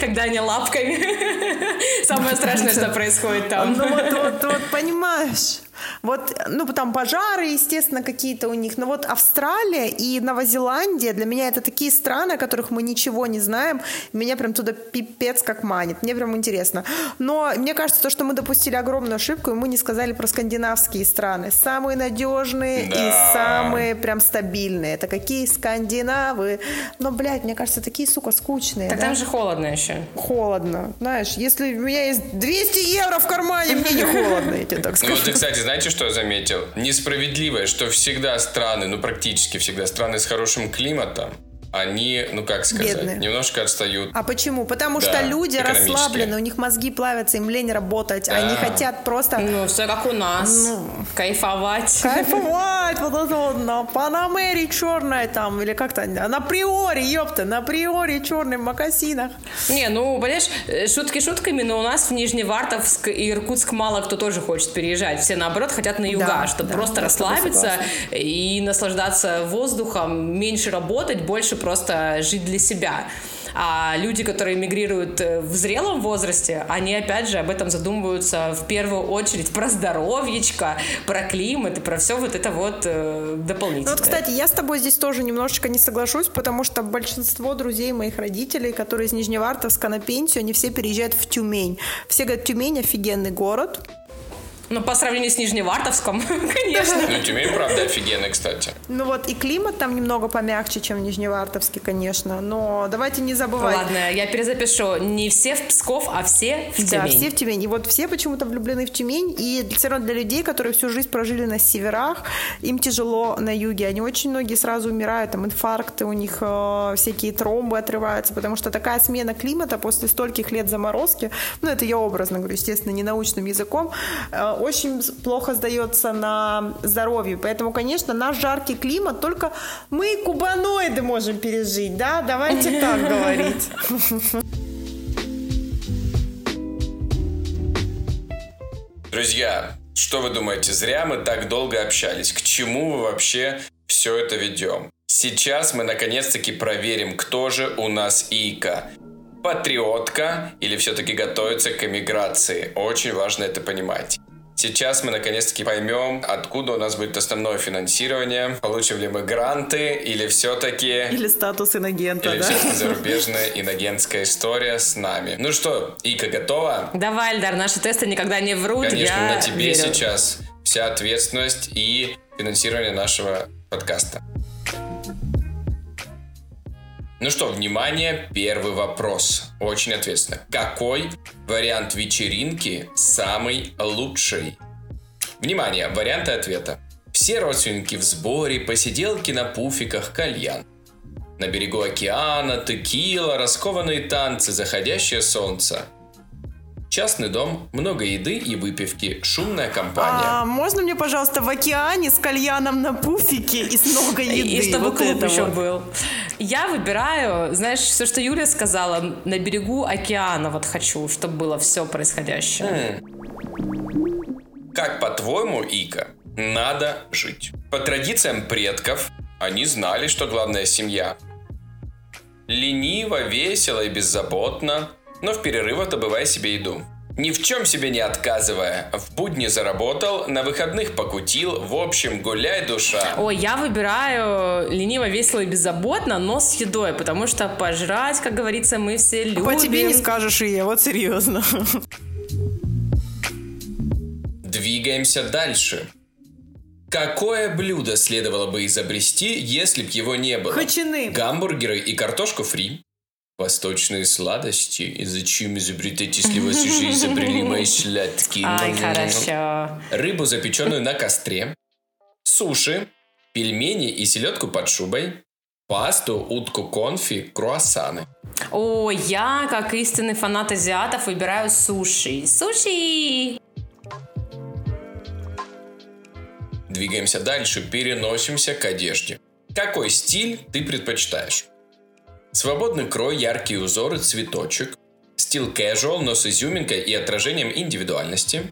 Когда они лапками... Самое страшное, что происходит там. Ну, вот понимаешь... Вот, ну, там пожары, естественно, какие-то у них. Но вот Австралия и Новая Зеландия, для меня это такие страны, о которых мы ничего не знаем. Меня прям туда пипец как манит. Мне прям интересно. Но мне кажется, то, что мы допустили огромную ошибку, и мы не сказали про скандинавские страны. Самые надежные, да, и самые прям стабильные. Это какие скандинавы. Но, блядь, мне кажется, такие, сука, скучные. Так, да? Там же холодно еще. Холодно. Знаешь, если у меня есть двести евро в кармане, мне не холодно, я тебе так скажу. Ну, ты, кстати, знаете, что я заметил? Несправедливое, что всегда страны, ну практически всегда страны с хорошим климатом, они, ну как сказать, бедные, немножко отстают. А почему? Потому да, что люди расслаблены, у них мозги плавятся, им лень работать, да, они хотят просто... Ну, все как у нас, ну, кайфовать. Кайфовать, вот это вот, на Панамере черная там, или как-то, на Приоре, ёпта, на Приоре черных мокасинах. Не, ну, понимаешь, шутки шутками, но у нас в Нижневартовск и Иркутск мало кто тоже хочет переезжать, все, наоборот, хотят на юга, да, чтобы да, просто расслабиться и наслаждаться воздухом, меньше работать, больше просто жить для себя. А люди, которые мигрируют в зрелом возрасте, они, опять же, об этом задумываются в первую очередь про здоровьечко, про климат и про все вот это вот э, дополнительное. Ну, вот, кстати, я с тобой здесь тоже немножечко не соглашусь, потому что большинство друзей моих родителей, которые из Нижневартовска на пенсию, они все переезжают в Тюмень. Все говорят, Тюмень — офигенный город. Но по сравнению с Нижневартовском, конечно. Ну, Тюмень, правда, офигенный, кстати. Ну вот и климат там немного помягче, чем в Нижневартовске, конечно. Но давайте не забывать. Ладно, я перезапишу. Не все в Псков, а все в Тюмень. Да, все в Тюмень. И вот все почему-то влюблены в Тюмень. И все равно для людей, которые всю жизнь прожили на северах, им тяжело на юге. Они очень многие сразу умирают. Там инфаркты, у них э, всякие тромбы отрываются. Потому что такая смена климата после стольких лет заморозки, ну это я образно говорю, естественно, не научным языком, э, очень плохо сдается на здоровье. Поэтому, конечно, наш жаркий климат только мы, кубаноиды, можем пережить, да? Давайте так говорить. Друзья, что вы думаете, зря мы так долго общались? К чему мы вообще все это ведем? Сейчас мы наконец-таки проверим, кто же у нас Ика. Патриотка или все-таки готовится к эмиграции? Очень важно это понимать. Сейчас мы наконец-таки поймем, откуда у нас будет основное финансирование, получим ли мы гранты или все-таки... Или статус инагента, или да? Или все-таки зарубежная инагентская история с нами. Ну что, Ика, готова? Давай, Эльдар, наши тесты никогда не врут, конечно, я на тебе верю. Сейчас вся ответственность и финансирование нашего подкаста. Ну что, внимание, первый вопрос. Очень ответственно. Какой вариант вечеринки самый лучший? Внимание, варианты ответа. Все родственники в сборе, посиделки на пуфиках, кальян. На берегу океана, текила, раскованные танцы, заходящее солнце. Частный дом, много еды и выпивки, шумная компания. А можно мне, пожалуйста, в океане с кальяном на пуфике и с много еды? И чтобы вот клуб еще вот был. Я выбираю, знаешь, все, что Юля сказала, на берегу океана вот хочу, чтобы было все происходящее. М-м. Как, по-твоему, Ика, надо жить? По традициям предков они знали, что главная семья. Лениво, весело и беззаботно, но в перерывах добывая себе еду. Ни в чем себе не отказывая. В будни заработал, на выходных покутил, в общем, гуляй, душа. Ой, я выбираю лениво, весело и беззаботно, но с едой, потому что пожрать, как говорится, мы все любим. По тебе не скажешь, и я, вот серьезно. Двигаемся дальше. Какое блюдо следовало бы изобрести, если б его не было? Хачины. Гамбургеры и картошку фри. Восточные сладости, зачем изобретать, если вас уже изобрели мои сладкие? Ай, хорошо. Рыбу, запеченную на костре, суши, пельмени и селедку под шубой, пасту, утку конфи, круассаны. О, я, как истинный фанат азиатов, выбираю суши. Суши! Двигаемся дальше, переносимся к одежде. Какой стиль ты предпочитаешь? Свободный крой, яркие узоры, цветочек. Стиль casual, но с изюминкой и отражением индивидуальности.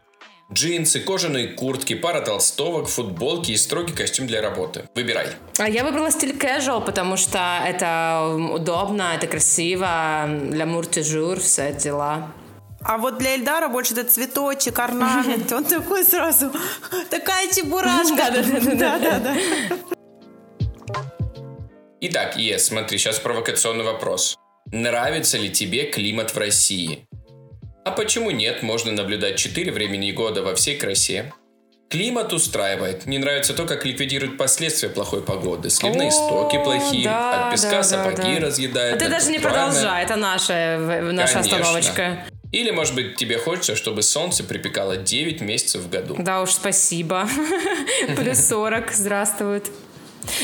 Джинсы, кожаные куртки, пара толстовок, футболки и строгий костюм для работы. Выбирай. Я выбрала стиль casual, потому что это удобно, это красиво, l'amour-toujours, все эти дела. А вот для Эльдара больше этот цветочек, орнамент, он такой сразу, такая чебурашка. Да-да-да. Итак, Ес, смотри, сейчас провокационный вопрос. Нравится ли тебе климат в России? А почему нет? Можно наблюдать четыре времени года во всей красе. Климат устраивает. Не нравится то, как ликвидируют последствия плохой погоды. Сливные О, стоки плохие, да, от песка да, сапоги да, да. разъедает. А ты даже не продолжай, это наша, наша остановочка. Или, может быть, тебе хочется, чтобы солнце припекало девять месяцев в году. Да уж, спасибо. Плюс сорок, здравствует.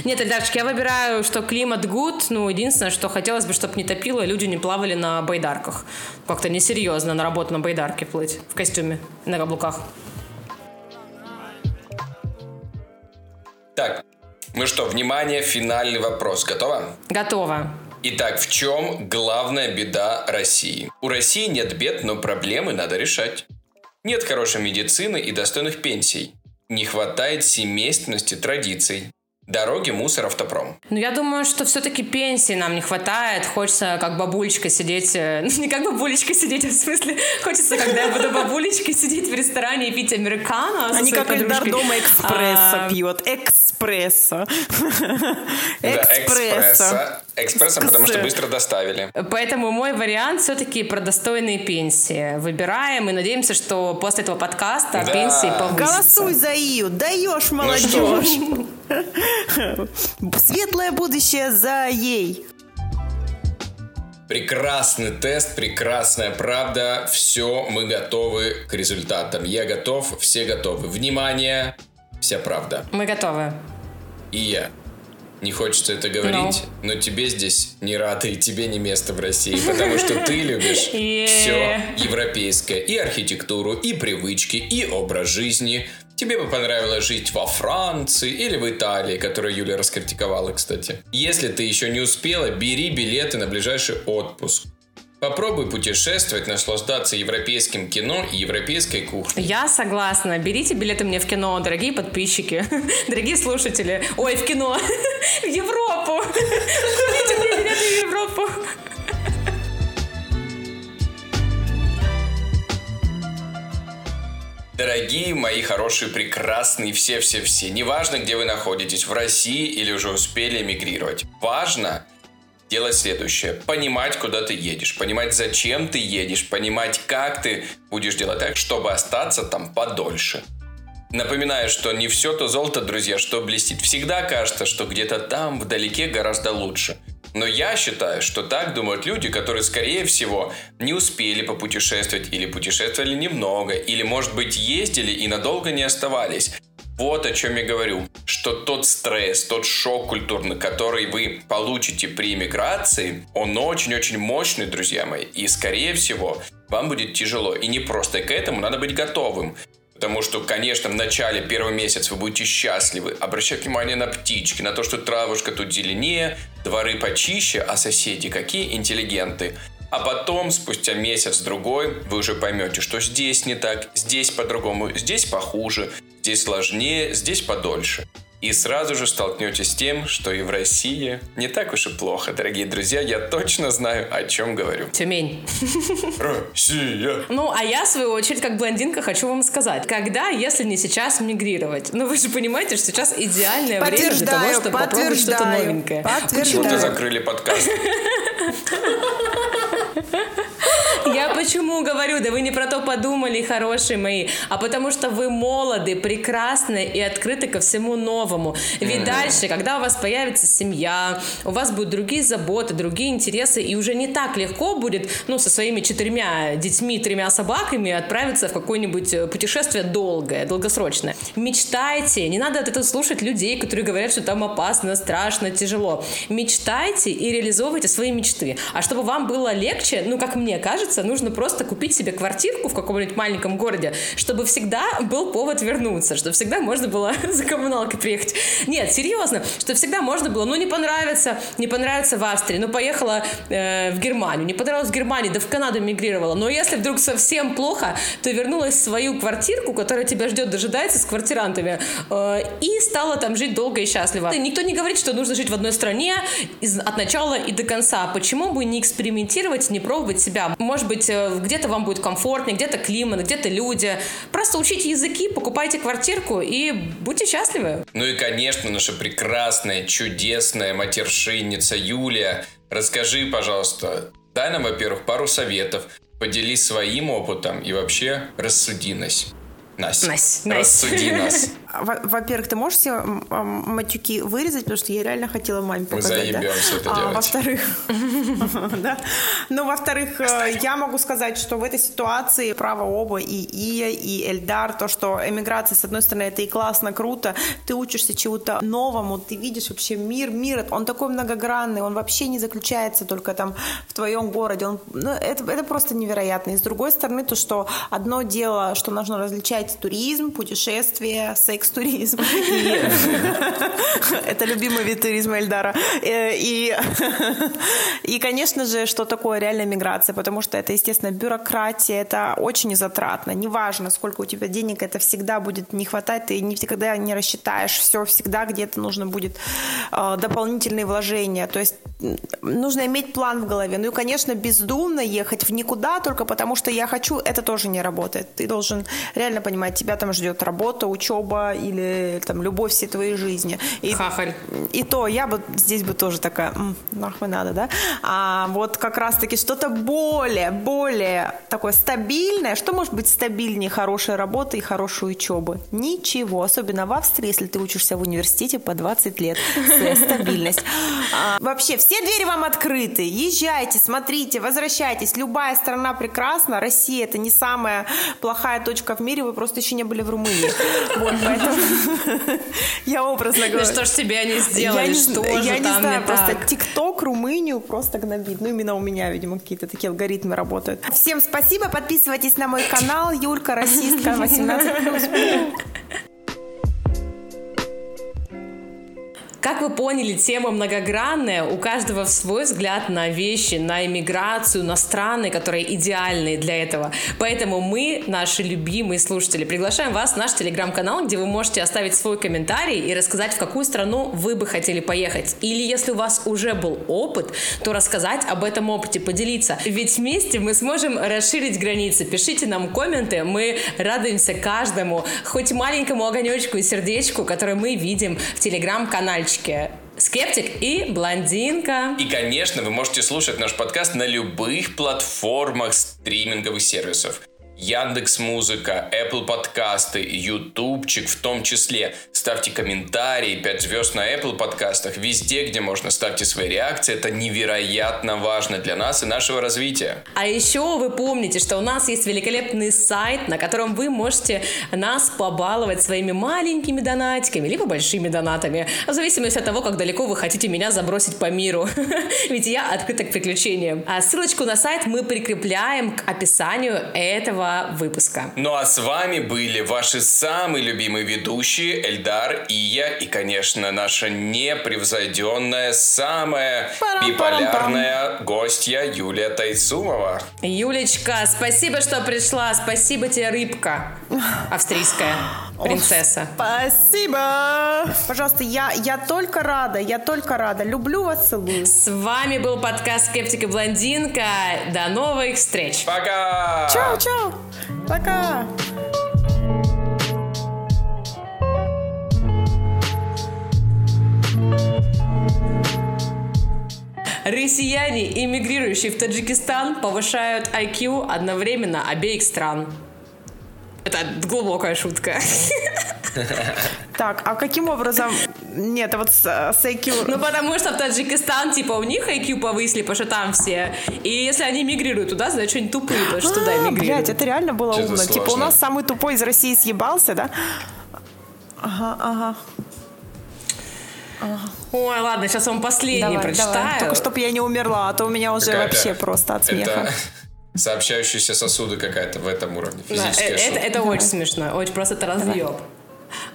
Нет, Эльдарчик, я выбираю, что климат good. Ну, единственное, что хотелось бы, чтобы не топило и люди не плавали на байдарках. Как-то несерьезно на работу на байдарке плыть в костюме, на каблуках. Так, ну что, внимание, финальный вопрос. Готова? Готова. Итак, в чем главная беда России? У России нет бед, но проблемы надо решать. Нет хорошей медицины и достойных пенсий. Не хватает семейственности, традиций. Дороги, мусор, автопром. Ну, я думаю, что все-таки пенсии нам не хватает. Хочется как бабулечка сидеть... Ну, не как бабулечка сидеть, а в смысле... Хочется, когда я буду бабулечкой сидеть в ресторане и пить американо. А не как Эльдар дома экспрессо пьет. Экспрессо. Экспрессо. Экспрессом, потому что быстро доставили. Поэтому мой вариант все-таки про достойные пенсии. Выбираем и надеемся, что после этого подкаста да. пенсии повысятся. Голосуй за Ию, даешь молодежь. Ну светлое будущее за ей. Прекрасный тест, прекрасная правда. Все, мы готовы к результатам. Я готов, все готовы. Внимание, вся правда. Мы готовы. И я. Не хочется это говорить, no. но тебе здесь не рады, и тебе не место в России, потому что ты любишь yeah. все европейское, и архитектуру, и привычки, и образ жизни. Тебе бы понравилось жить во Франции или в Италии, которую Юля раскритиковала, кстати. Если ты еще не успела, бери билеты на ближайший отпуск. Попробуй путешествовать, наслаждаться европейским кино и европейской кухней. Я согласна. Берите билеты мне в кино, дорогие подписчики, дорогие слушатели. Ой, в кино. В Европу. Берите мне билеты в Европу. Дорогие мои хорошие, прекрасные, все-все-все. Неважно, где вы находитесь, в России или уже успели эмигрировать. Важно... делать следующее. Понимать, куда ты едешь. Понимать, зачем ты едешь. Понимать, как ты будешь делать так, чтобы остаться там подольше. Напоминаю, что не все то золото, друзья, что блестит. Всегда кажется, что где-то там, вдалеке, гораздо лучше. Но я считаю, что так думают люди, которые, скорее всего, не успели попутешествовать. Или путешествовали немного. Или, может быть, ездили и надолго не оставались. Вот о чем я говорю, что тот стресс, тот шок культурный, который вы получите при эмиграции, он очень-очень мощный, друзья мои, и, скорее всего, вам будет тяжело, и не просто, и к этому надо быть готовым, потому что, конечно, в начале первого месяца вы будете счастливы, обращать внимание на птички, на то, что травушка тут зеленее, дворы почище, а соседи какие интеллигенты. А потом, спустя месяц-другой, вы уже поймете, что здесь не так, здесь по-другому, здесь похуже, здесь сложнее, здесь подольше. И сразу же столкнетесь с тем, что и в России не так уж и плохо. Дорогие друзья, я точно знаю, о чем говорю. Тюмень. Россия. Ну, а я, в свою очередь, как блондинка, хочу вам сказать. Когда, если не сейчас, мигрировать? Ну, вы же понимаете, что сейчас идеальное время для того, чтобы попробовать что-то новенькое. Подтверждаю. Почему-то закрыли подкаст. Я почему говорю, да вы не про то подумали, хорошие мои, а потому что вы молоды, прекрасны и открыты ко всему новому. Ведь mm-hmm. дальше, когда у вас появится семья, у вас будут другие заботы, другие интересы, и уже не так легко будет, ну, со своими четырьмя детьми, тремя собаками отправиться в какое-нибудь путешествие долгое, долгосрочное. Мечтайте, не надо от этого слушать людей, которые говорят, что там опасно, страшно, тяжело. Мечтайте и реализовывайте свои мечты. А чтобы вам было легче, ну, как мне кажется, нужно просто купить себе квартирку в каком-нибудь маленьком городе, чтобы всегда был повод вернуться, чтобы всегда можно было за коммуналкой приехать. Нет, серьезно, что всегда можно было, ну, не понравится, не понравится в Австрии, ну, поехала э, в Германию, не понравилась в Германии, да в Канаду мигрировала, но если вдруг совсем плохо, то вернулась в свою квартирку, которая тебя ждет, дожидается с квартирантами, э, и стала там жить долго и счастливо. Никто не говорит, что нужно жить в одной стране из, от начала и до конца. Почему бы не экспериментировать, не пробовать себя? Может быть, где-то вам будет комфортнее, где-то климат, где-то люди. Просто учите языки, покупайте квартирку и будьте счастливы. Ну и, конечно, наша прекрасная, чудесная матершинница Юлия. Расскажи, пожалуйста, дай нам, во-первых, пару советов, поделись своим опытом и вообще рассуди нас. Настя, nice, nice. рассуди нас. Во-первых, ты можешь все матюки вырезать, потому что я реально хотела маме показать. Мы заебемся это делать. Во-вторых, ну, во-вторых, я могу сказать, что в этой ситуации право оба, и Ия, и Эльдар, то, что эмиграция, с одной стороны, это и классно, круто, ты учишься чему-то новому, ты видишь вообще мир, мир, он такой многогранный, он вообще не заключается только там в твоем городе, это просто невероятно. И с другой стороны, то, что одно дело, что нужно различать туризм, путешествия, сейф, экстуризм. Это любимый вид туризма Эльдара. И, конечно же, что такое реальная миграция, потому что это, естественно, бюрократия, это очень затратно. Неважно, сколько у тебя денег, это всегда будет не хватать, ты никогда не рассчитаешь все, всегда где-то нужно будет дополнительные вложения. То есть нужно иметь план в голове. Ну и, конечно, бездумно ехать в никуда только потому, что я хочу, это тоже не работает. Ты должен реально понимать, тебя там ждет работа, учеба или там любовь всей твоей жизни. И, Хахаль. И то, я бы здесь бы тоже такая, нахуй надо, да? А вот как раз-таки что-то более, более такое стабильное. Что может быть стабильнее хорошей работы и хорошей учебы? Ничего. Особенно в Австрии, если ты учишься в университете по двадцать лет. Стабильность. Вообще, все двери вам открыты. Езжайте, смотрите, возвращайтесь. Любая страна прекрасна. Россия — это не самая плохая точка в мире. Вы просто еще не были в Румынии. Вот, поэтому я образно говорю. Что ж тебя не сделали? Что же там не так? Просто ТикТок Румынию просто гнобит. Ну, именно у меня, видимо, какие-то такие алгоритмы работают. Всем спасибо. Подписывайтесь на мой канал. Юлька, расистка, восемнадцать плюс. Как вы поняли, тема многогранная, у каждого свой взгляд на вещи, на иммиграцию, на страны, которые идеальны для этого. Поэтому мы, наши любимые слушатели, приглашаем вас в наш телеграм-канал, где вы можете оставить свой комментарий и рассказать, в какую страну вы бы хотели поехать. Или если у вас уже был опыт, то рассказать об этом опыте, поделиться. Ведь вместе мы сможем расширить границы. Пишите нам комменты, мы радуемся каждому, хоть маленькому огонечку и сердечку, которое мы видим в телеграм-канальчике. Скептик и блондинка. И, конечно, вы можете слушать наш подкаст на любых платформах стриминговых сервисов. Яндекс.Музыка, Apple подкасты, Ютубчик в том числе. Ставьте комментарии, пять звезд на Apple подкастах, везде, где можно, ставьте свои реакции. Это невероятно важно для нас и нашего развития. А еще вы помните, что у нас есть великолепный сайт, на котором вы можете нас побаловать своими маленькими донатиками, либо большими донатами, в зависимости от того, как далеко вы хотите меня забросить по миру. Ведь я открыта к приключениям. А ссылочку на сайт мы прикрепляем к описанию этого выпуска. Ну а с вами были ваши самые любимые ведущие Эльдар, Ия и, конечно, наша непревзойденная, самая биполярная гостья Юлия Тайсумова. Юлечка, спасибо, что пришла. Спасибо тебе, рыбка австрийская. Принцесса. О, спасибо. Пожалуйста, я, я только рада, я только рада. Люблю вас, целую. С вами был подкаст «Скептик и блондинка». До новых встреч. Пока. Чао, чао. Пока. Россияне, эмигрирующие в Таджикистан, повышают ай кью одновременно обеих стран. Это глубокая шутка. Так, а каким образом... Нет, а вот с, с ай кью... Ну, потому что в Таджикистан, типа, у них ай кью повысили, потому что там все. И если они мигрируют туда, значит, они тупые, потому что туда мигрируют. Блядь, это реально было что-то умно. Сложно. Типа, у нас самый тупой из России съебался, да? Ага, ага. Ага. Ой, ладно, сейчас вам последний давай, прочитаю. Давай. Только чтобы я не умерла, а то у меня уже какая-то... вообще просто от смеха. Это... Сообщающиеся сосуды какая-то в этом уровне. Физическая да, шутка. Это, это очень смешно. Очень просто это разъеб.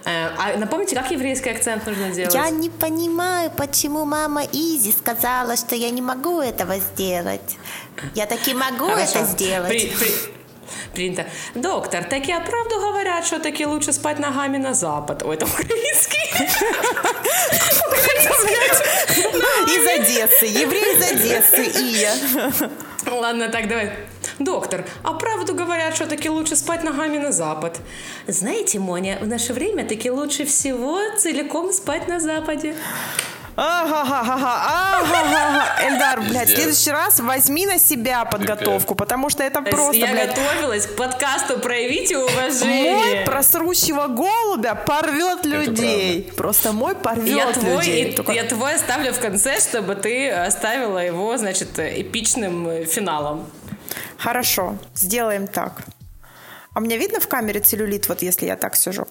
А напомните, как еврейский акцент нужно делать? Я не понимаю, почему мама Изи сказала, что я не могу этого сделать. Я таки могу Хорошо. это сделать. При, при... Принято. Доктор, так я правду говорят, что таки лучше спать ногами на запад. Ой, это украинский. Из Одессы. Еврей из Одессы. И я. Ладно, так, давай. Доктор, а правду говорят, что таки лучше спать ногами на запад. Знаете, Моня, в наше время таки лучше всего целиком спать на западе. Ага-ха-ха-ха, Эльдар, блядь, в следующий раз возьми на себя подготовку, потому что это просто, я блядь... Я готовилась к подкасту «Проявите уважение». Мой просрущего голубя порвет людей. Просто мой порвет я твой, людей. И, Только... Я твой оставлю в конце, чтобы ты оставила его, значит, эпичным финалом. Хорошо, сделаем так. А мне видно в камере целлюлит, вот если я так сижу?